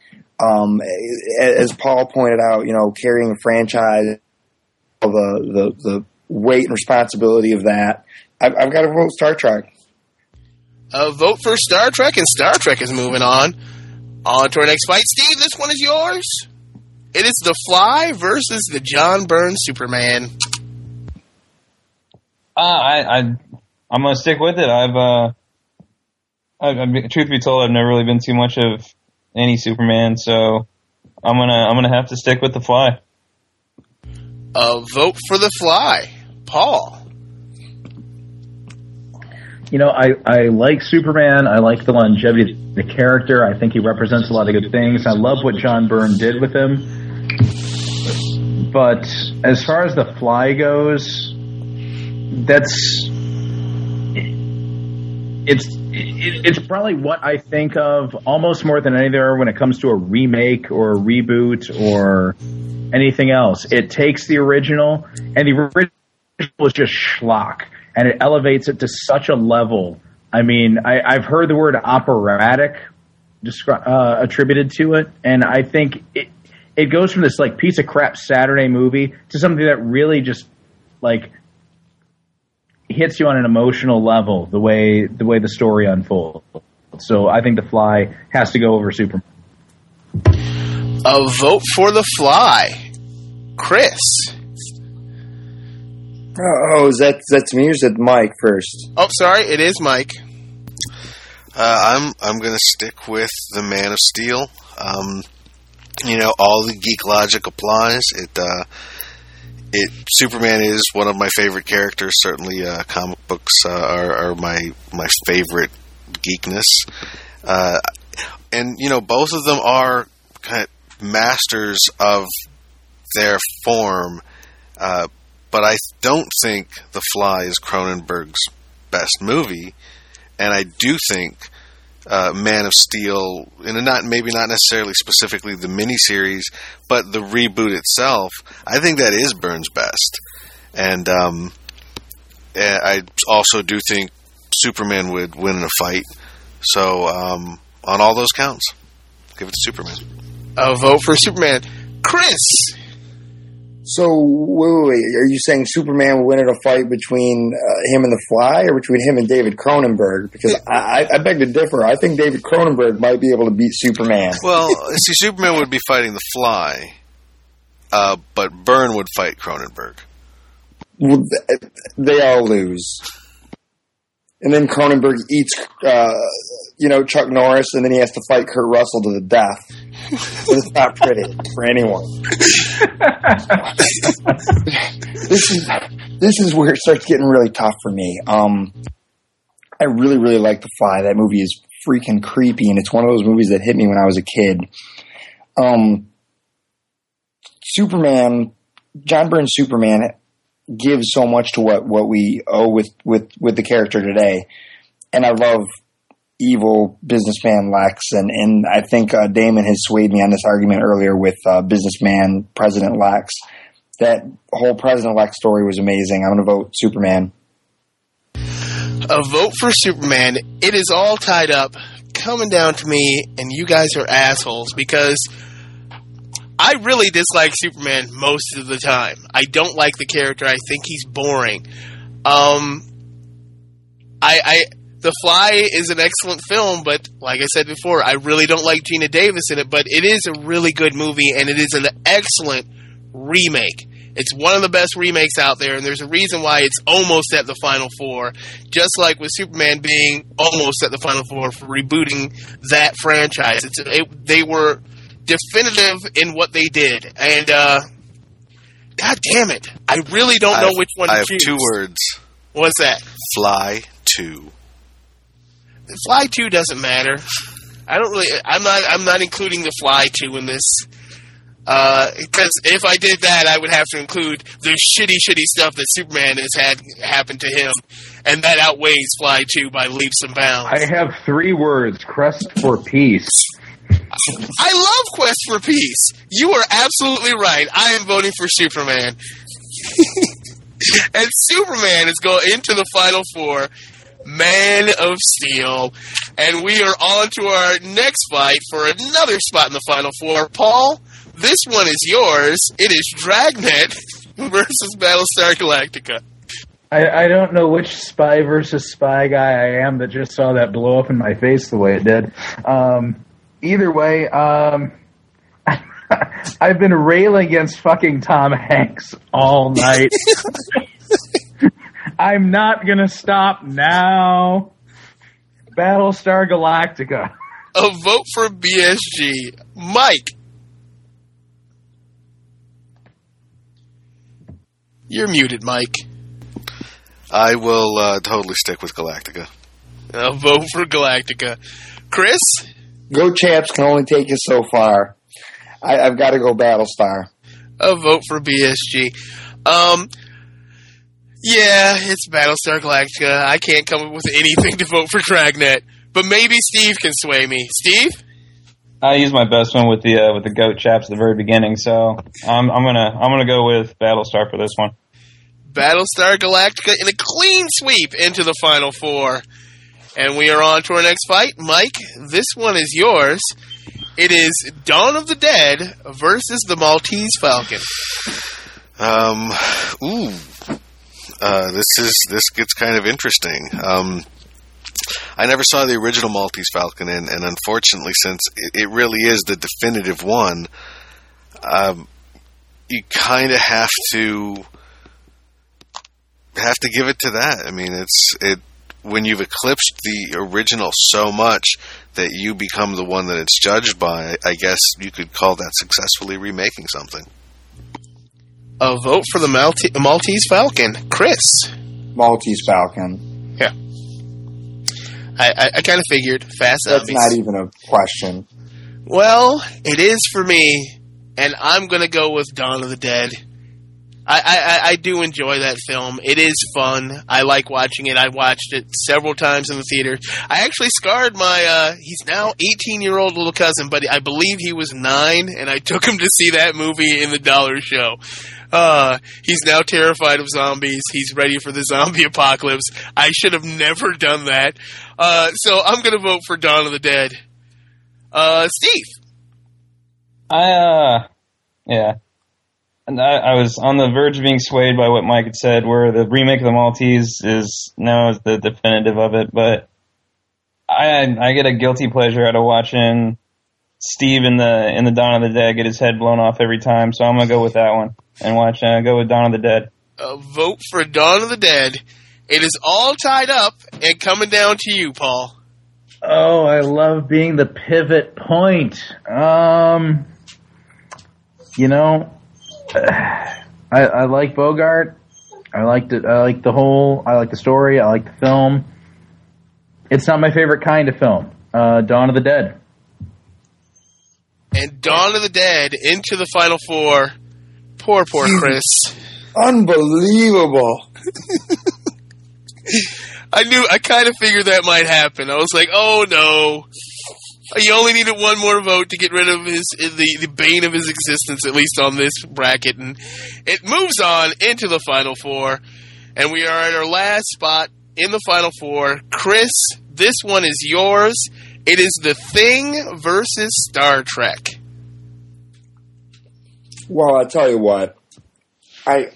As Paul pointed out, you know, carrying a franchise, the weight and responsibility of that. I've got to vote Star Trek. A vote for Star Trek, and Star Trek is moving on. On to our next fight. Steve, this one is yours. It is The Fly versus the John Byrne Superman. I'm going to stick with it. Truth be told, I've never really been too much of any Superman, so I'm gonna have to stick with The Fly. A vote for The Fly. Paul. you know, I like Superman. I like the longevity of the character. I think he represents a lot of good things. I love what John Byrne did with him. But as far as The Fly goes, it's probably what I think of almost more than any there when it comes to a remake or a reboot or anything else. It takes the original, and the original is just schlock, and it elevates it to such a level. I mean, I've heard the word operatic attributed to it, and I think it goes from this like piece of crap Saturday movie to something that really just like hits you on an emotional level the way the story unfolds. So I think The Fly has to go over Superman. A vote for The Fly, Chris. Oh, is that's me or is that Mike first? Oh, sorry, it is Mike. I'm going to stick with the Man of Steel. You know, all the geek logic applies. Superman is one of my favorite characters. Certainly, comic books are my favorite geekness, and you know, both of them are kind of masters of their form. But I don't think The Fly is Cronenberg's best movie, and I do think Man of Steel, and not necessarily specifically the miniseries, but the reboot itself, I think that is Byrne's best. And I also do think Superman would win in a fight. So on all those counts, give it to Superman. A vote for Superman. Chris! So, wait, are you saying Superman will win in a fight between him and The Fly, or between him and David Cronenberg? Because I beg to differ. I think David Cronenberg might be able to beat Superman. Well, see, Superman would be fighting The Fly, but Byrne would fight Cronenberg. Well, they all lose. And then Cronenberg eats, Chuck Norris, and then he has to fight Kurt Russell to the death. So it's not pretty for anyone. This is where it starts getting really tough for me. I really, really like The Fly. That movie is freaking creepy, and it's one of those movies that hit me when I was a kid. Superman, John Byrne's Superman gives so much to what we owe with the character today. And I love evil businessman Lex, and I think Damon has swayed me on this argument earlier with businessman President Lex. That whole President Lex story was amazing. I'm going to vote Superman. A vote for Superman. It is all tied up, coming down to me, and you guys are assholes because I really dislike Superman most of the time. I don't like the character. I think he's boring. The Fly is an excellent film, but like I said before, I really don't like Gina Davis in it, but it is a really good movie, and it is an excellent remake. It's one of the best remakes out there, and there's a reason why it's almost at the Final Four, just like with Superman being almost at the Final Four for rebooting that franchise. They were definitive in what they did, and god damn it, I really don't know which one to choose. I have two words. What's that? Fly 2. The Fly 2 doesn't matter. I'm not including The Fly 2 in this, because if I did that, I would have to include the shitty stuff that Superman has had happen to him, and that outweighs Fly 2 by leaps and bounds. I have three words: Quest for Peace. I love Quest for Peace. You are absolutely right. I am voting for Superman. And Superman is going into the Final Four, Man of Steel. And we are on to our next fight for another spot in the Final Four. Paul, this one is yours. It is Dragnet versus Battlestar Galactica. I don't know which spy versus spy guy I am that just saw that blow up in my face the way it did. Either way, I've been railing against fucking Tom Hanks all night. I'm not going to stop now. Battlestar Galactica. A vote for BSG. Mike. You're muted, Mike. I will totally stick with Galactica. I'll vote for Galactica. Chris? Go Chaps can only take you so far. I've got to go Battlestar. I'll vote for BSG. Yeah, it's Battlestar Galactica. I can't come up with anything to vote for Dragnet. But maybe Steve can sway me. Steve? I used my best one with the goat chaps at the very beginning, so I'm gonna go with Battlestar for this one. Battlestar Galactica in a clean sweep into the Final Four. And we are on to our next fight. Mike, this one is yours. It is Dawn of the Dead versus the Maltese Falcon. This gets kind of interesting. I never saw the original Maltese Falcon, and unfortunately, since it really is the definitive one, you kind of have to give it to that. I mean, when you've eclipsed the original so much that you become the one that it's judged by, I guess you could call that successfully remaking something. A vote for the Maltese Falcon. Chris? Maltese Falcon. Yeah. I kind of figured. Fast Zombies. That's not even a question. Well, it is for me, and I'm going to go with Dawn of the Dead. I do enjoy that film. It is fun. I like watching it. I watched it several times in the theater. I actually scarred my, he's now 18-year-old little cousin, but I believe he was 9, and I took him to see that movie in the dollar show. He's now terrified of zombies. He's ready for the zombie apocalypse. I should have never done that. So I'm going to vote for Dawn of the Dead. Steve? Yeah. And I was on the verge of being swayed by what Mike had said, where the remake of the Maltese is now the definitive of it, but I get a guilty pleasure out of watching Steve in the Dawn of the Dead get his head blown off every time, so I'm going to go with that one and go with Dawn of the Dead. Vote for Dawn of the Dead. It is all tied up and coming down to you, Paul. Oh, I love being the pivot point. I like Bogart. I like the story. I like the film. It's not my favorite kind of film. Dawn of the Dead. And Dawn of the Dead into the Final Four. Poor Chris. Unbelievable. I kind of figured that might happen. I was like, oh no. You only needed one more vote to get rid of the bane of his existence, at least on this bracket. And it moves on into the Final Four. And we are at our last spot in the Final Four. Chris, this one is yours. It is The Thing versus Star Trek. Well, I'll tell you what.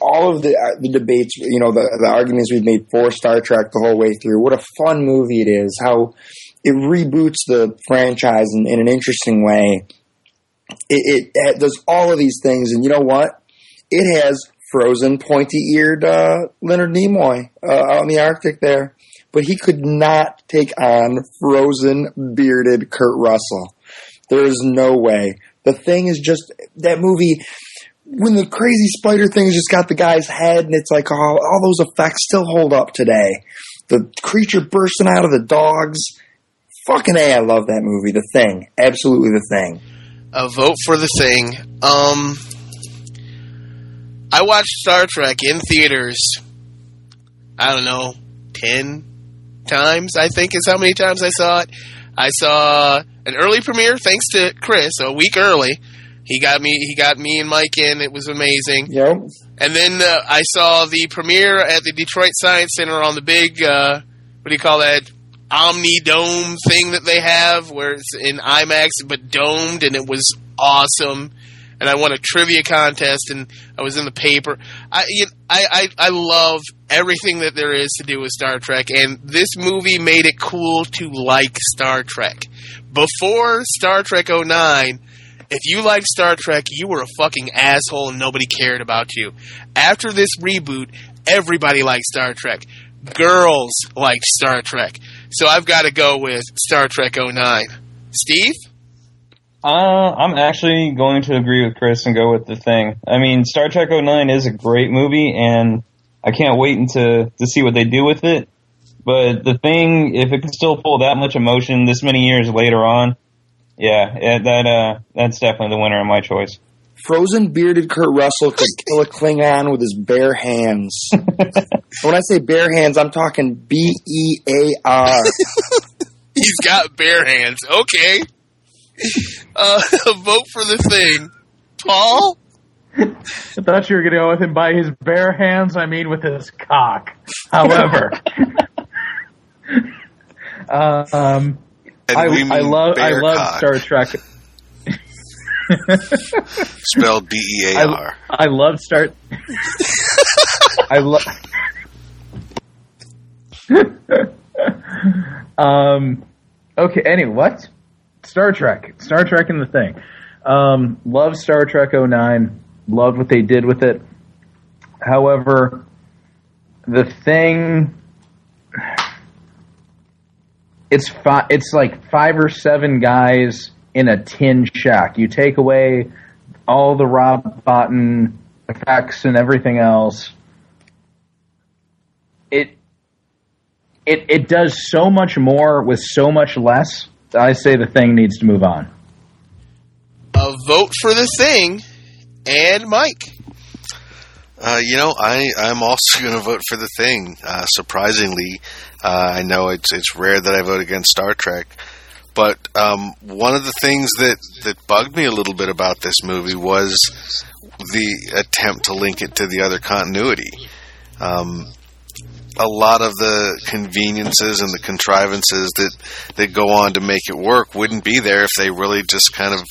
All of the debates, the arguments we've made for Star Trek the whole way through, what a fun movie it is, how it reboots the franchise in an interesting way. It does all of these things, and you know what? It has frozen, pointy-eared Leonard Nimoy out in the Arctic there, but he could not take on frozen, bearded Kurt Russell. There is no way. The Thing is just that movie. When the crazy spider thing's just got the guy's head, and it's like, oh, all those effects still hold up today. The creature bursting out of the dogs. Fucking A, I love that movie. The Thing. Absolutely The Thing. A vote for The Thing. I watched Star Trek in theaters, I don't know, 10 times, I think is how many times I saw it. I saw an early premiere, thanks to Chris, a week early. He got me and Mike in. It was amazing. Yep. And then I saw the premiere at the Detroit Science Center on the big, what do you call that? Omni-dome thing that they have, where it's in IMAX, but domed, and it was awesome, and I won a trivia contest, and I was in the paper. I love everything that there is to do with Star Trek, and this movie made it cool to like Star Trek. Before Star Trek 09, if you liked Star Trek, you were a fucking asshole, and nobody cared about you. After this reboot, everybody liked Star Trek. Girls liked Star Trek. So I've got to go with Star Trek 09. Steve? I'm actually going to agree with Chris and go with The Thing. I mean, Star Trek 09 is a great movie, and I can't wait to see what they do with it. But the thing, if it can still pull that much emotion this many years later on, yeah, that's definitely the winner of my choice. Frozen bearded Kurt Russell could kill a Klingon with his bare hands. When I say bare hands, I'm talking B-E-A-R. He's got bare hands. Okay. Vote for the thing. Paul? I thought you were going to go with him by his bare hands. I mean with his cock. However. I love Star Trek. Spelled D-E-A-R. I love Star... I love... Okay, anyway, what? Star Trek. Star Trek and the thing. Love Star Trek 09. Loved what they did with it. However, the thing... It's like 5 or 7 guys... in a tin shack. You take away all the Rob Bottin effects and everything else. It does so much more with so much less. I say the thing needs to move on. A vote for the thing and Mike. I'm also going to vote for the thing. Surprisingly, I know it's rare that I vote against Star Trek. But one of the things that bugged me a little bit about this movie was the attempt to link it to the other continuity. A lot of the conveniences and the contrivances that go on to make it work wouldn't be there if they really just kind of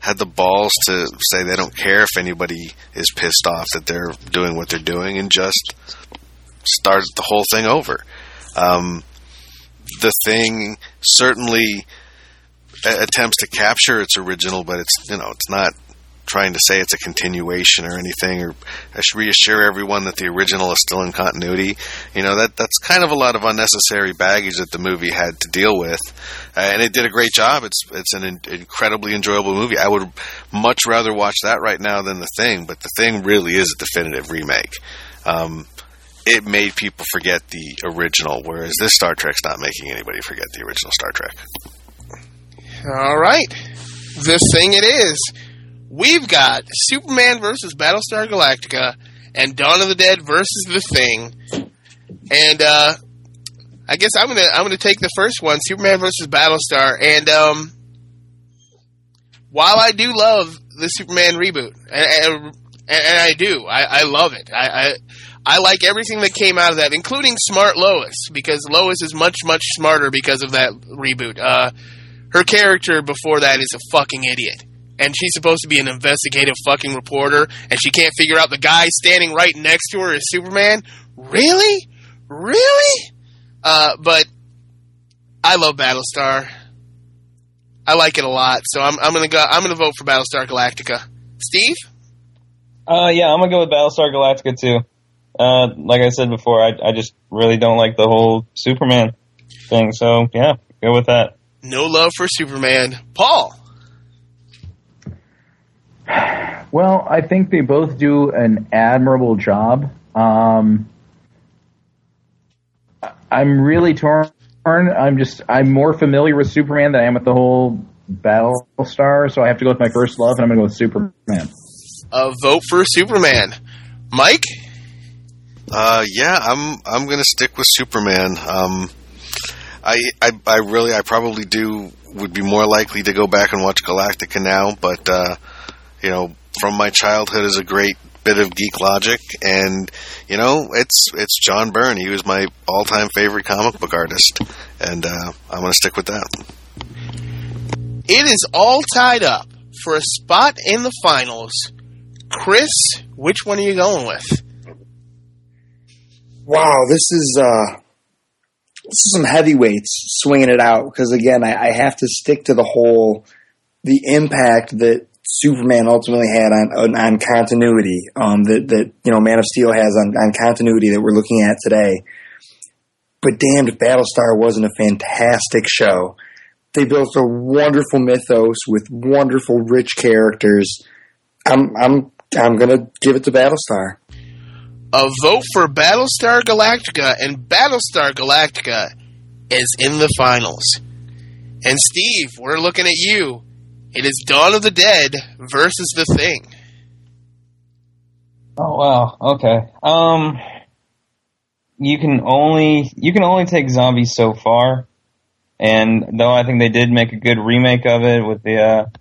had the balls to say they don't care if anybody is pissed off that they're doing what they're doing and just start the whole thing over. The thing certainly attempts to capture its original, but it's not trying to say it's a continuation or anything, or reassure everyone that the original is still in continuity. That's kind of a lot of unnecessary baggage that the movie had to deal with, and it did a great job. It's an incredibly enjoyable movie. I would much rather watch that right now than The Thing, but The Thing really is a definitive remake. It made people forget the original, whereas this Star Trek's not making anybody forget the original Star Trek. All right. The thing it is. We've got Superman versus Battlestar Galactica and Dawn of the Dead versus The Thing. And I guess I'm gonna take the first one, Superman versus Battlestar. And while I do love the Superman reboot, and I do, I love it. I like everything that came out of that, including Smart Lois, because Lois is much, much smarter because of that reboot. Her character before that is a fucking idiot, and she's supposed to be an investigative fucking reporter, and she can't figure out the guy standing right next to her is Superman. Really? Really? But I love Battlestar. I like it a lot, so I'm gonna vote for Battlestar Galactica. Steve? Yeah, I'm gonna go with Battlestar Galactica too. Like I said before, I just really don't like the whole Superman thing. So, yeah, go with that. No love for Superman. Paul? Well, I think they both do an admirable job. I'm really torn. I'm more familiar with Superman than I am with the whole Battlestar, so I have to go with my first love, and I'm going to go with Superman. A vote for Superman. Mike? Yeah, I'm gonna stick with Superman. I probably would be more likely to go back and watch Galactica now, but from my childhood is a great bit of geek logic, and it's John Byrne. He was my all-time favorite comic book artist, and I'm gonna stick with that. It is all tied up for a spot in the finals. Chris, which one are you going with? Wow, this is some heavyweights swinging it out, because, again, I have to stick to the impact that Superman ultimately had on continuity, that Man of Steel has on continuity that we're looking at today. But damned if Battlestar wasn't a fantastic show. They built a wonderful mythos with wonderful, rich characters. I'm going to give it to Battlestar. A vote for Battlestar Galactica, and Battlestar Galactica is in the finals. And Steve, we're looking at you. It is Dawn of the Dead versus The Thing. Oh wow, okay. You can only take zombies so far. And though I think they did make a good remake of it with the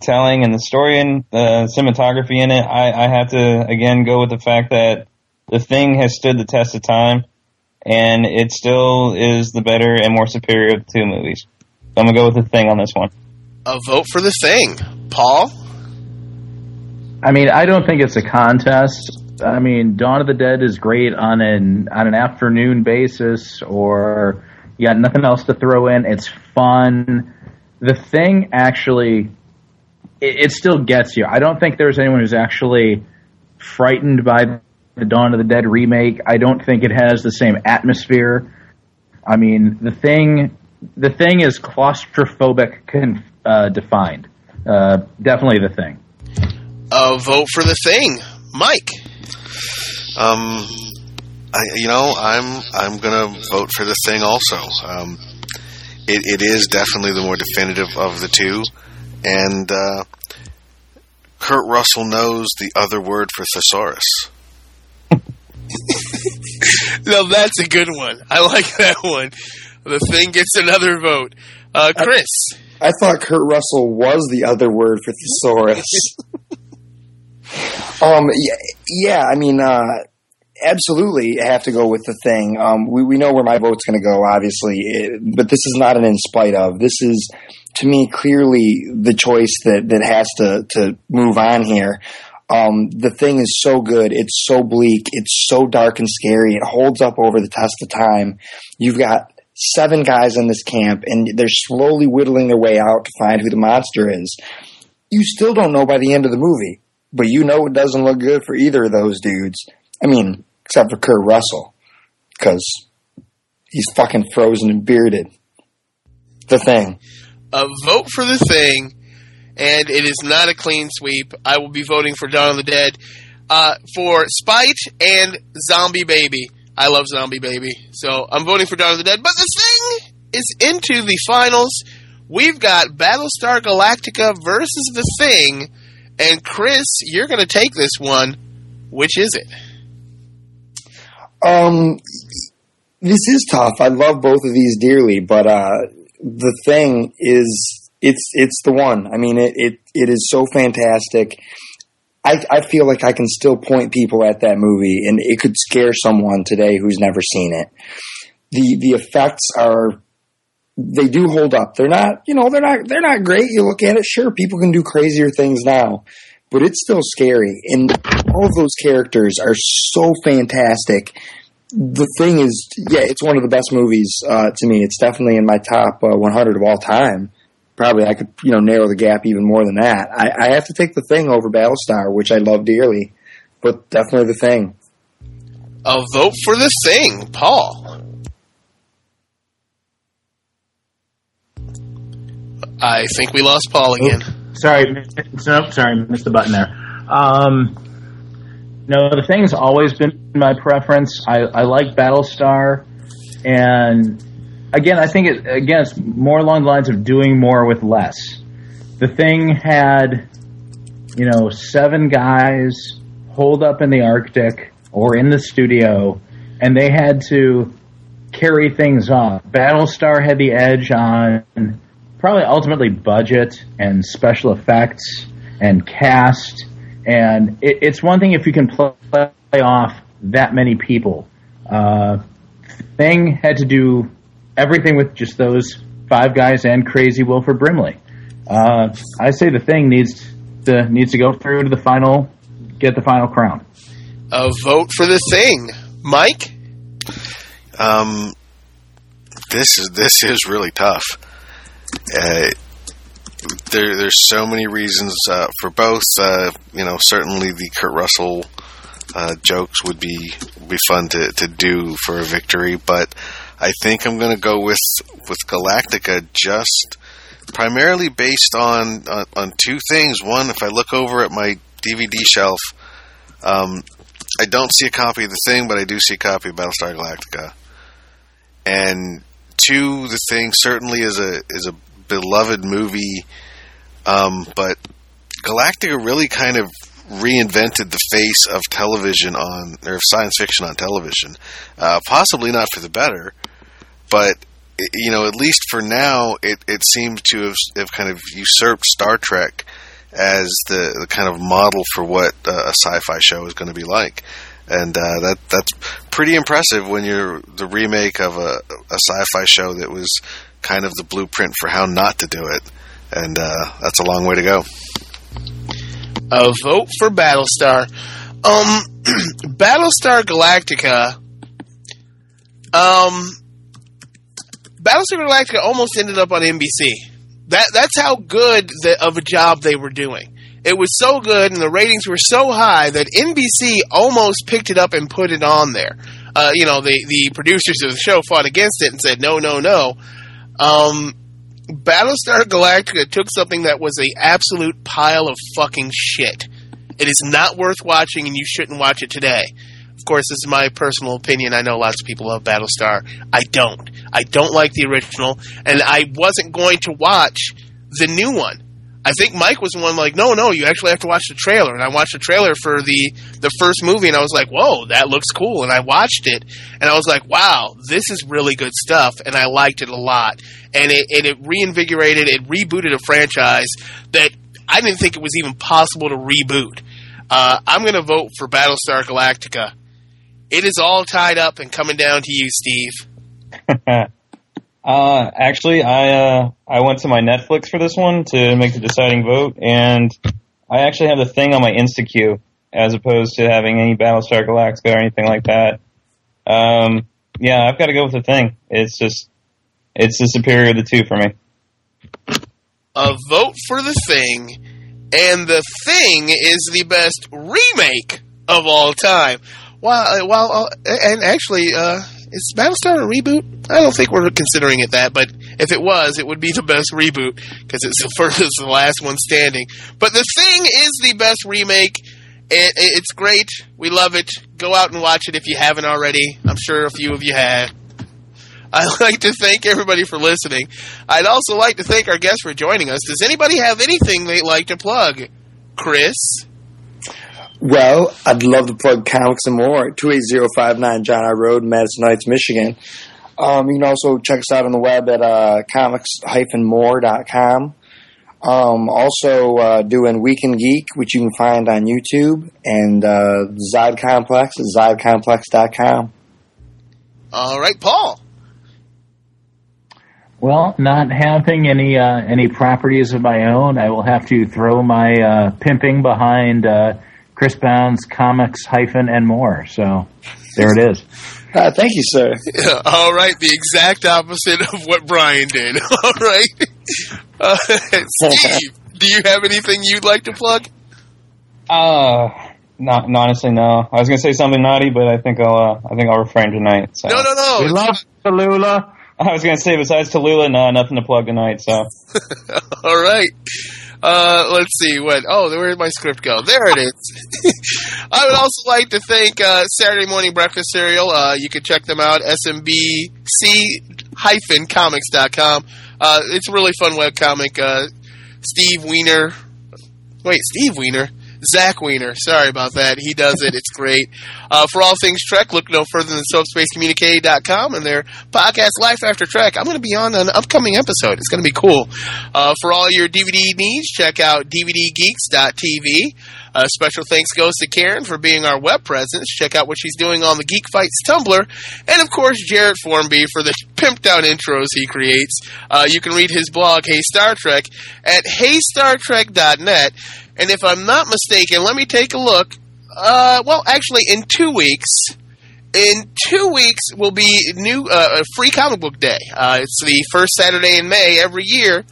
telling and the story and the cinematography in it, I have to again go with the fact that The Thing has stood the test of time, and it still is the better and more superior of the two movies. So I'm gonna go with The Thing on this one. A vote for The Thing, Paul. I mean, I don't think it's a contest. I mean, Dawn of the Dead is great on an afternoon basis, or you got nothing else to throw in. It's fun. The Thing actually, it still gets you. I don't think there's anyone who's actually frightened by the Dawn of the Dead remake. I don't think it has the same atmosphere. I mean, the thing is claustrophobic defined. Definitely The Thing. A vote for The Thing, Mike. I'm gonna vote for The Thing also. It is definitely the more definitive of the two, and Kurt Russell knows the other word for thesaurus. No, that's a good one. I like that one. The Thing gets another vote. Chris, I thought Kurt Russell was the other word for thesaurus. Absolutely, I have to go with The Thing. We know where my vote's going to go, obviously, but this is not an in spite of. This is, to me, clearly the choice that has to move on here. The Thing is so good. It's so bleak. It's so dark and scary. It holds up over the test of time. You've got 7 guys in this camp, and they're slowly whittling their way out to find who the monster is. You still don't know by the end of the movie, but you know it doesn't look good for either of those dudes. I mean, except for Kurt Russell, because he's fucking frozen and bearded. The Thing. A vote for The Thing, and it is not a clean sweep. I will be voting for Dawn of the Dead for spite and Zombie Baby. I love Zombie Baby, so I'm voting for Dawn of the Dead. But The Thing is into the finals. We've got Battlestar Galactica versus The Thing. And Chris, you're going to take this one. Which is it? This is tough. I love both of these dearly, but The Thing is it's the one. I mean, it is so fantastic. I feel like I can still point people at that movie, and it could scare someone today who's never seen it. The effects are. They do hold up. They're not great. You look at it, sure, people can do crazier things now, but it's still scary. And all of those characters are so fantastic. The Thing is, it's one of the best movies to me. It's definitely in my top 100 of all time. Probably I could, narrow the gap even more than that. I have to take The Thing over Battlestar, which I love dearly, but definitely The Thing. A vote for The Thing, Paul. I think we lost Paul again. Oops. Sorry, missed the button there. No, The Thing's always been my preference. I like Battlestar, and again, I think it's more along the lines of doing more with less. The Thing had, 7 guys holed up in the Arctic or in the studio, and they had to carry things off. Battlestar had the edge on. Probably ultimately budget and special effects and cast, and it's one thing if you can play off that many people. Thing had to do everything with just those 5 guys and crazy Wilford Brimley. I say The Thing needs to go through to the final, get the final crown. A vote for The Thing, Mike. This is really tough. There's so many reasons for both. Certainly the Kurt Russell jokes would be fun to do for a victory, but I think I'm going to go with Galactica just primarily based on two things. One, if I look over at my DVD shelf, I don't see a copy of The Thing, but I do see a copy of Battlestar Galactica. And two, The Thing certainly is a beloved movie, but Galactica really kind of reinvented the face of television or of science fiction on television. Possibly not for the better, but at least for now, it seems to have kind of usurped Star Trek as the kind of model for what a sci-fi show is going to be like. And that's pretty impressive when you're the remake of a sci-fi show that was kind of the blueprint for how not to do it. And that's a long way to go. A vote for Battlestar. Battlestar Galactica almost ended up on NBC. That's how good of a job they were doing. It was so good, and the ratings were so high that NBC almost picked it up and put it on there. The producers of the show fought against it and said, no. Battlestar Galactica took something that was a absolute pile of fucking shit. It is not worth watching, and you shouldn't watch it today. Of course, this is my personal opinion. I know lots of people love Battlestar. I don't. I don't like the original, and I wasn't going to watch the new one. I think Mike was the one like, no, you actually have to watch the trailer. And I watched the trailer for the first movie, and I was like, whoa, that looks cool. And I watched it, and I was like, wow, this is really good stuff, and I liked it a lot. And it reinvigorated, it rebooted a franchise that I didn't think it was even possible to reboot. I'm going to vote for Battlestar Galactica. It is all tied up and coming down to you, Steve. Actually, I went to my Netflix for this one to make the deciding vote, and I actually have The Thing on my InstaQ as opposed to having any Battlestar Galactica or anything like that. Yeah, I've got to go with The Thing. It's the superior of the two for me. A vote for The Thing, and The Thing is the best remake of all time. Well, and actually, is Battlestar a reboot? I don't think we're considering it that, but if it was, it would be the best reboot because it's the last one standing. But The Thing is the best remake. It's great. We love it. Go out and watch it if you haven't already. I'm sure a few of you have. I'd like to thank everybody for listening. I'd also like to thank our guests for joining us. Does anybody have anything they'd like to plug? Chris? Well, I'd love to plug Comics and More at 28059 John I Road in Madison Heights, Michigan. You can also check us out on the web at comics-more.com. Also doing Weekend Geek, which you can find on YouTube, and Zod Complex at zodcomplex.com. All right, Paul. Well, not having any properties of my own, I will have to throw my pimping behind Chris Brown's Comics and More. So there it is. Thank you, sir. Yeah, all right, the exact opposite of what Brian did. All right, Steve, do you have anything you'd like to plug? Not honestly, no. I was going to say something naughty, but I think I'll refrain tonight. So. No. We love Tallulah. I was going to say, besides Tallulah, no, nothing to plug tonight, so. All right. Let's see. Where did my script go? There it is. I would also like to thank Saturday Morning Breakfast Cereal. You can check them out, smbc-comics.com. It's a really fun webcomic. Steve Wiener. Zach Wiener. Sorry about that. He does it. It's great. For all things Trek, look no further than SoapspaceCommunique.com and their podcast, Life After Trek. I'm going to be on an upcoming episode. It's going to be cool. For all your DVD needs, check out DVDgeeks.tv. Special thanks goes to Karen for being our web presence. Check out what she's doing on the Geek Fights Tumblr. And, of course, Jarrett Formby for the pimped-out intros he creates. You can read his blog, Hey Star Trek, at heystartrek.net. And if I'm not mistaken, let me take a look. In 2 weeks. In 2 weeks will be new Free Comic Book Day. It's the first Saturday in May every year.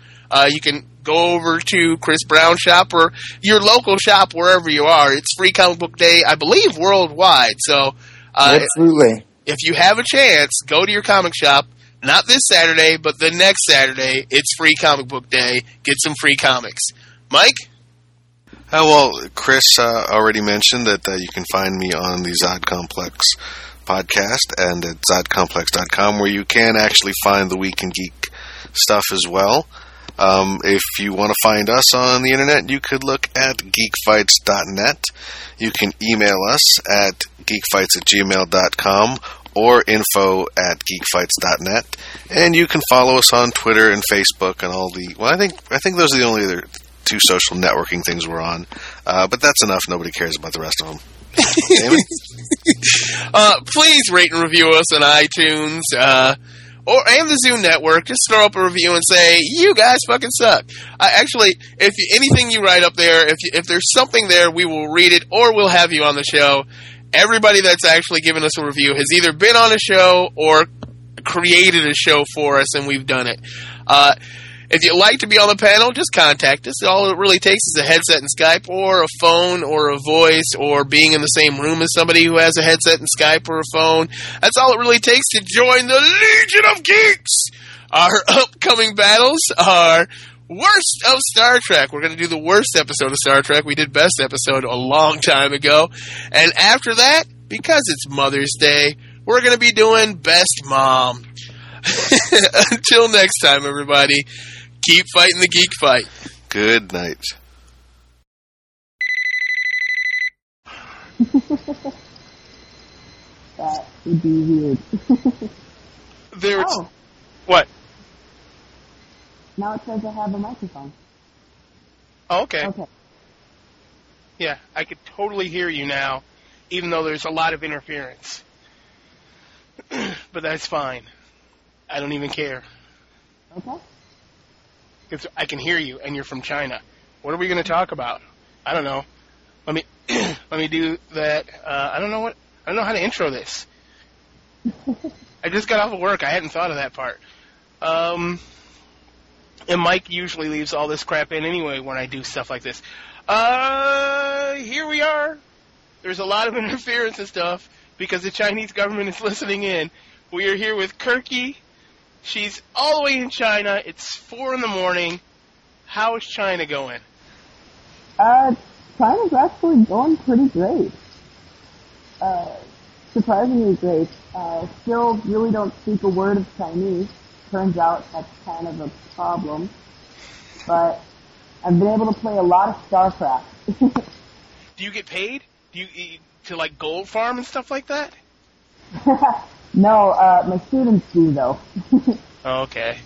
You can go over to Chris Brown shop or your local shop wherever you are. It's Free Comic Book Day, I believe, worldwide. So, absolutely. If you have a chance, go to your comic shop. Not this Saturday, but the next Saturday. It's Free Comic Book Day. Get some free comics. Mike? Well, Chris already mentioned that you can find me on the Zod Complex podcast and at ZodComplex.com, where you can actually find the Week in Geek stuff as well. If you want to find us on the internet, you could look at geekfights.net. You can email us at geekfights@gmail.com or info@geekfights.net. And you can follow us on Twitter and Facebook and all the... Well, I think those are the only other two social networking things we're on. But that's enough. Nobody cares about the rest of them. Please rate and review us on iTunes. And the Zoom Network. Just throw up a review and say, you guys fucking suck. Actually, if anything you write up there, if there's something there, we will read it, or we'll have you on the show. Everybody that's actually given us a review has either been on a show or created a show for us, and we've done it. If you'd like to be on the panel, just contact us. All it really takes is a headset and Skype, or a phone, or a voice, or being in the same room as somebody who has a headset and Skype or a phone. That's all it really takes to join the Legion of Geeks! Our upcoming battles are Worst of Star Trek. We're going to do the worst episode of Star Trek. We did Best Episode a long time ago. And after that, because it's Mother's Day, we're going to be doing Best Mom. Until next time, everybody. Keep fighting the geek fight. Good night. That would be weird. What? Now it says I have a microphone. Oh, okay. Okay. Yeah, I could totally hear you now, even though there's a lot of interference. But that's fine. I don't even care. Okay. It's, I can hear you, and you're from China. What are we going to talk about? I don't know. Let me do that. I don't know how to intro this. I just got off of work. I hadn't thought of that part. And Mike usually leaves all this crap in anyway when I do stuff like this. Here we are. There's a lot of interference and stuff because the Chinese government is listening in. We are here with Kirky. She's all the way in China. It's 4 a.m. How is China going? China's actually going pretty great. Surprisingly great. Still really don't speak a word of Chinese. Turns out that's kind of a problem. But I've been able to play a lot of StarCraft. Do you get paid? Do you to like gold farm and stuff like that? No, my students do, though. Okay.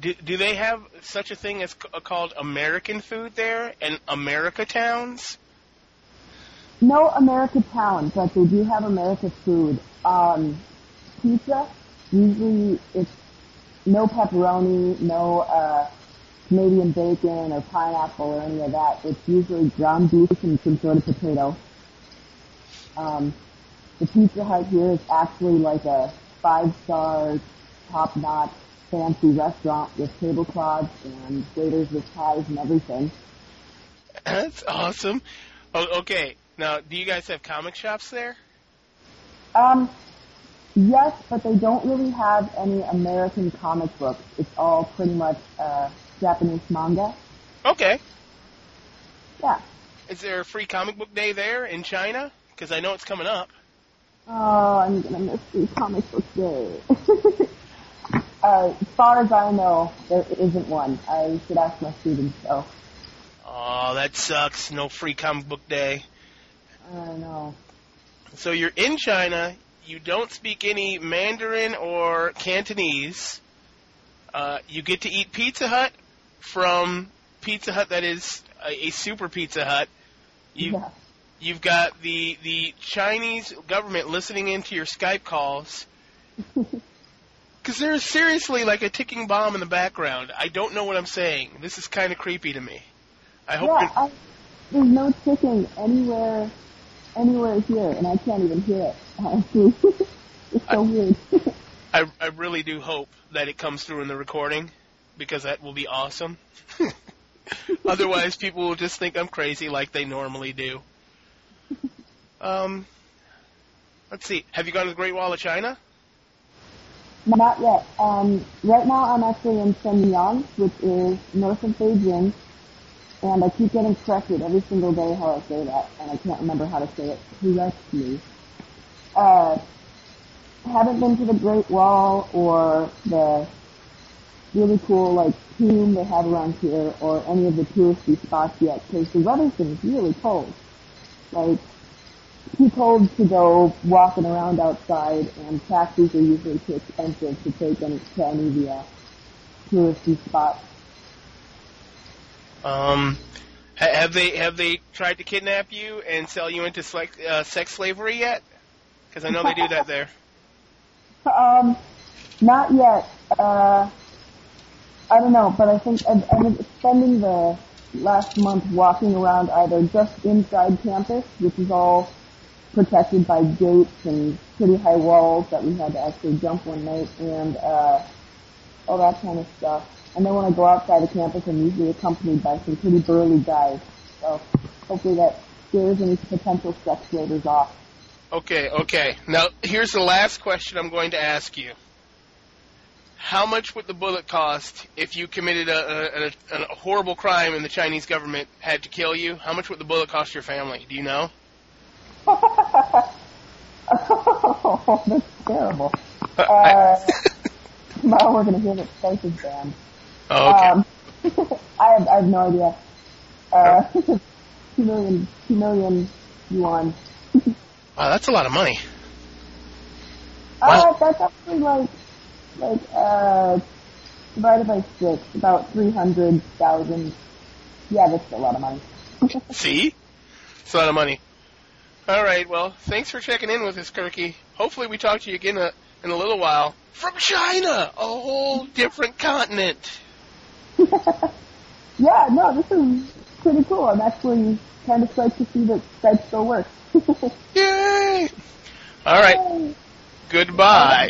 Do they have such a thing as called American food there and America towns? No America towns, but they do have America food. Pizza, usually it's no pepperoni, no Canadian bacon or pineapple or any of that. It's usually ground beef and some sort of potato. The Pizza Hut here is actually like a 5-star, top-notch, fancy restaurant with tablecloths and waiters with ties and everything. That's awesome. Oh, okay, now, do you guys have comic shops there? Yes, but they don't really have any American comic books. It's all pretty much Japanese manga. Okay. Yeah. Is there a free comic book day there in China? Because I know it's coming up. Oh, I'm going to miss the comic book day. As far as I know, there isn't one. I should ask my students, though. Oh, that sucks. No free comic book day. I know. So you're in China. You don't speak any Mandarin or Cantonese. You get to eat Pizza Hut from Pizza Hut that is a super Pizza Hut. You've got the Chinese government listening into your Skype calls. Because there is seriously like a ticking bomb in the background. I don't know what I'm saying. This is kind of creepy to me. I hope there's no ticking anywhere here, and I can't even hear it. It's so weird. I really do hope that it comes through in the recording, because that will be awesome. Otherwise, people will just think I'm crazy like they normally do. Let's see. Have you gone to the Great Wall of China? Not yet. Right now I'm actually in Shenyang, which is north of Beijing. And I keep getting corrected every single day how I say that, and I can't remember how to say it. Correct me. Haven't been to the Great Wall or the really cool, like, tomb they have around here or any of the touristy spots yet, because the weather seems really cold. Like, too cold to go walking around outside, and taxis are usually too expensive to take any of the touristy spots. Have they tried to kidnap you and sell you into sex slavery yet? Because I know they do that there. Not yet. I don't know, but I think I've been spending the last month walking around either just inside campus, which is all protected by gates and pretty high walls that we had to actually jump one night, and all that kind of stuff. And then when I go outside the campus, I'm usually accompanied by some pretty burly guys. So hopefully that scares any potential sex traders off. Okay. Now, here's the last question I'm going to ask you. How much would the bullet cost if you committed a horrible crime and the Chinese government had to kill you? How much would the bullet cost your family? Do you know? Oh, that's terrible. Tomorrow we're going to hear that space is banned. Oh, okay. I have no idea. 2 million yuan. Wow, that's a lot of money. Wow. That's actually like divided by 6, about 300,000. Yeah, that's a lot of money. See? It's a lot of money. All right, well, thanks for checking in with us, Kirky. Hopefully we talk to you again in a little while. From China, a whole different continent. Yeah, no, this is pretty cool. I'm actually kind of psyched to see that Skype still works. Yay! All right. Yay. Goodbye.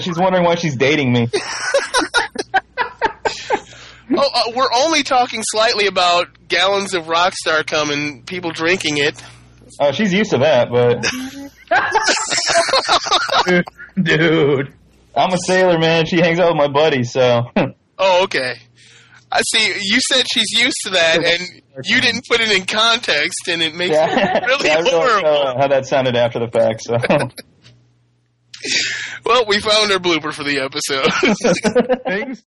She's wondering why she's dating me. We're only talking slightly about gallons of Rockstar cum and people drinking it. Oh, she's used to that, but... Dude. I'm a sailor, man. She hangs out with my buddies, so... Oh, okay. I see. You said she's used to that, and you didn't put it in context, and it makes it really horrible. I don't know how that sounded after the fact, so... Well, we found our blooper for the episode. Thanks.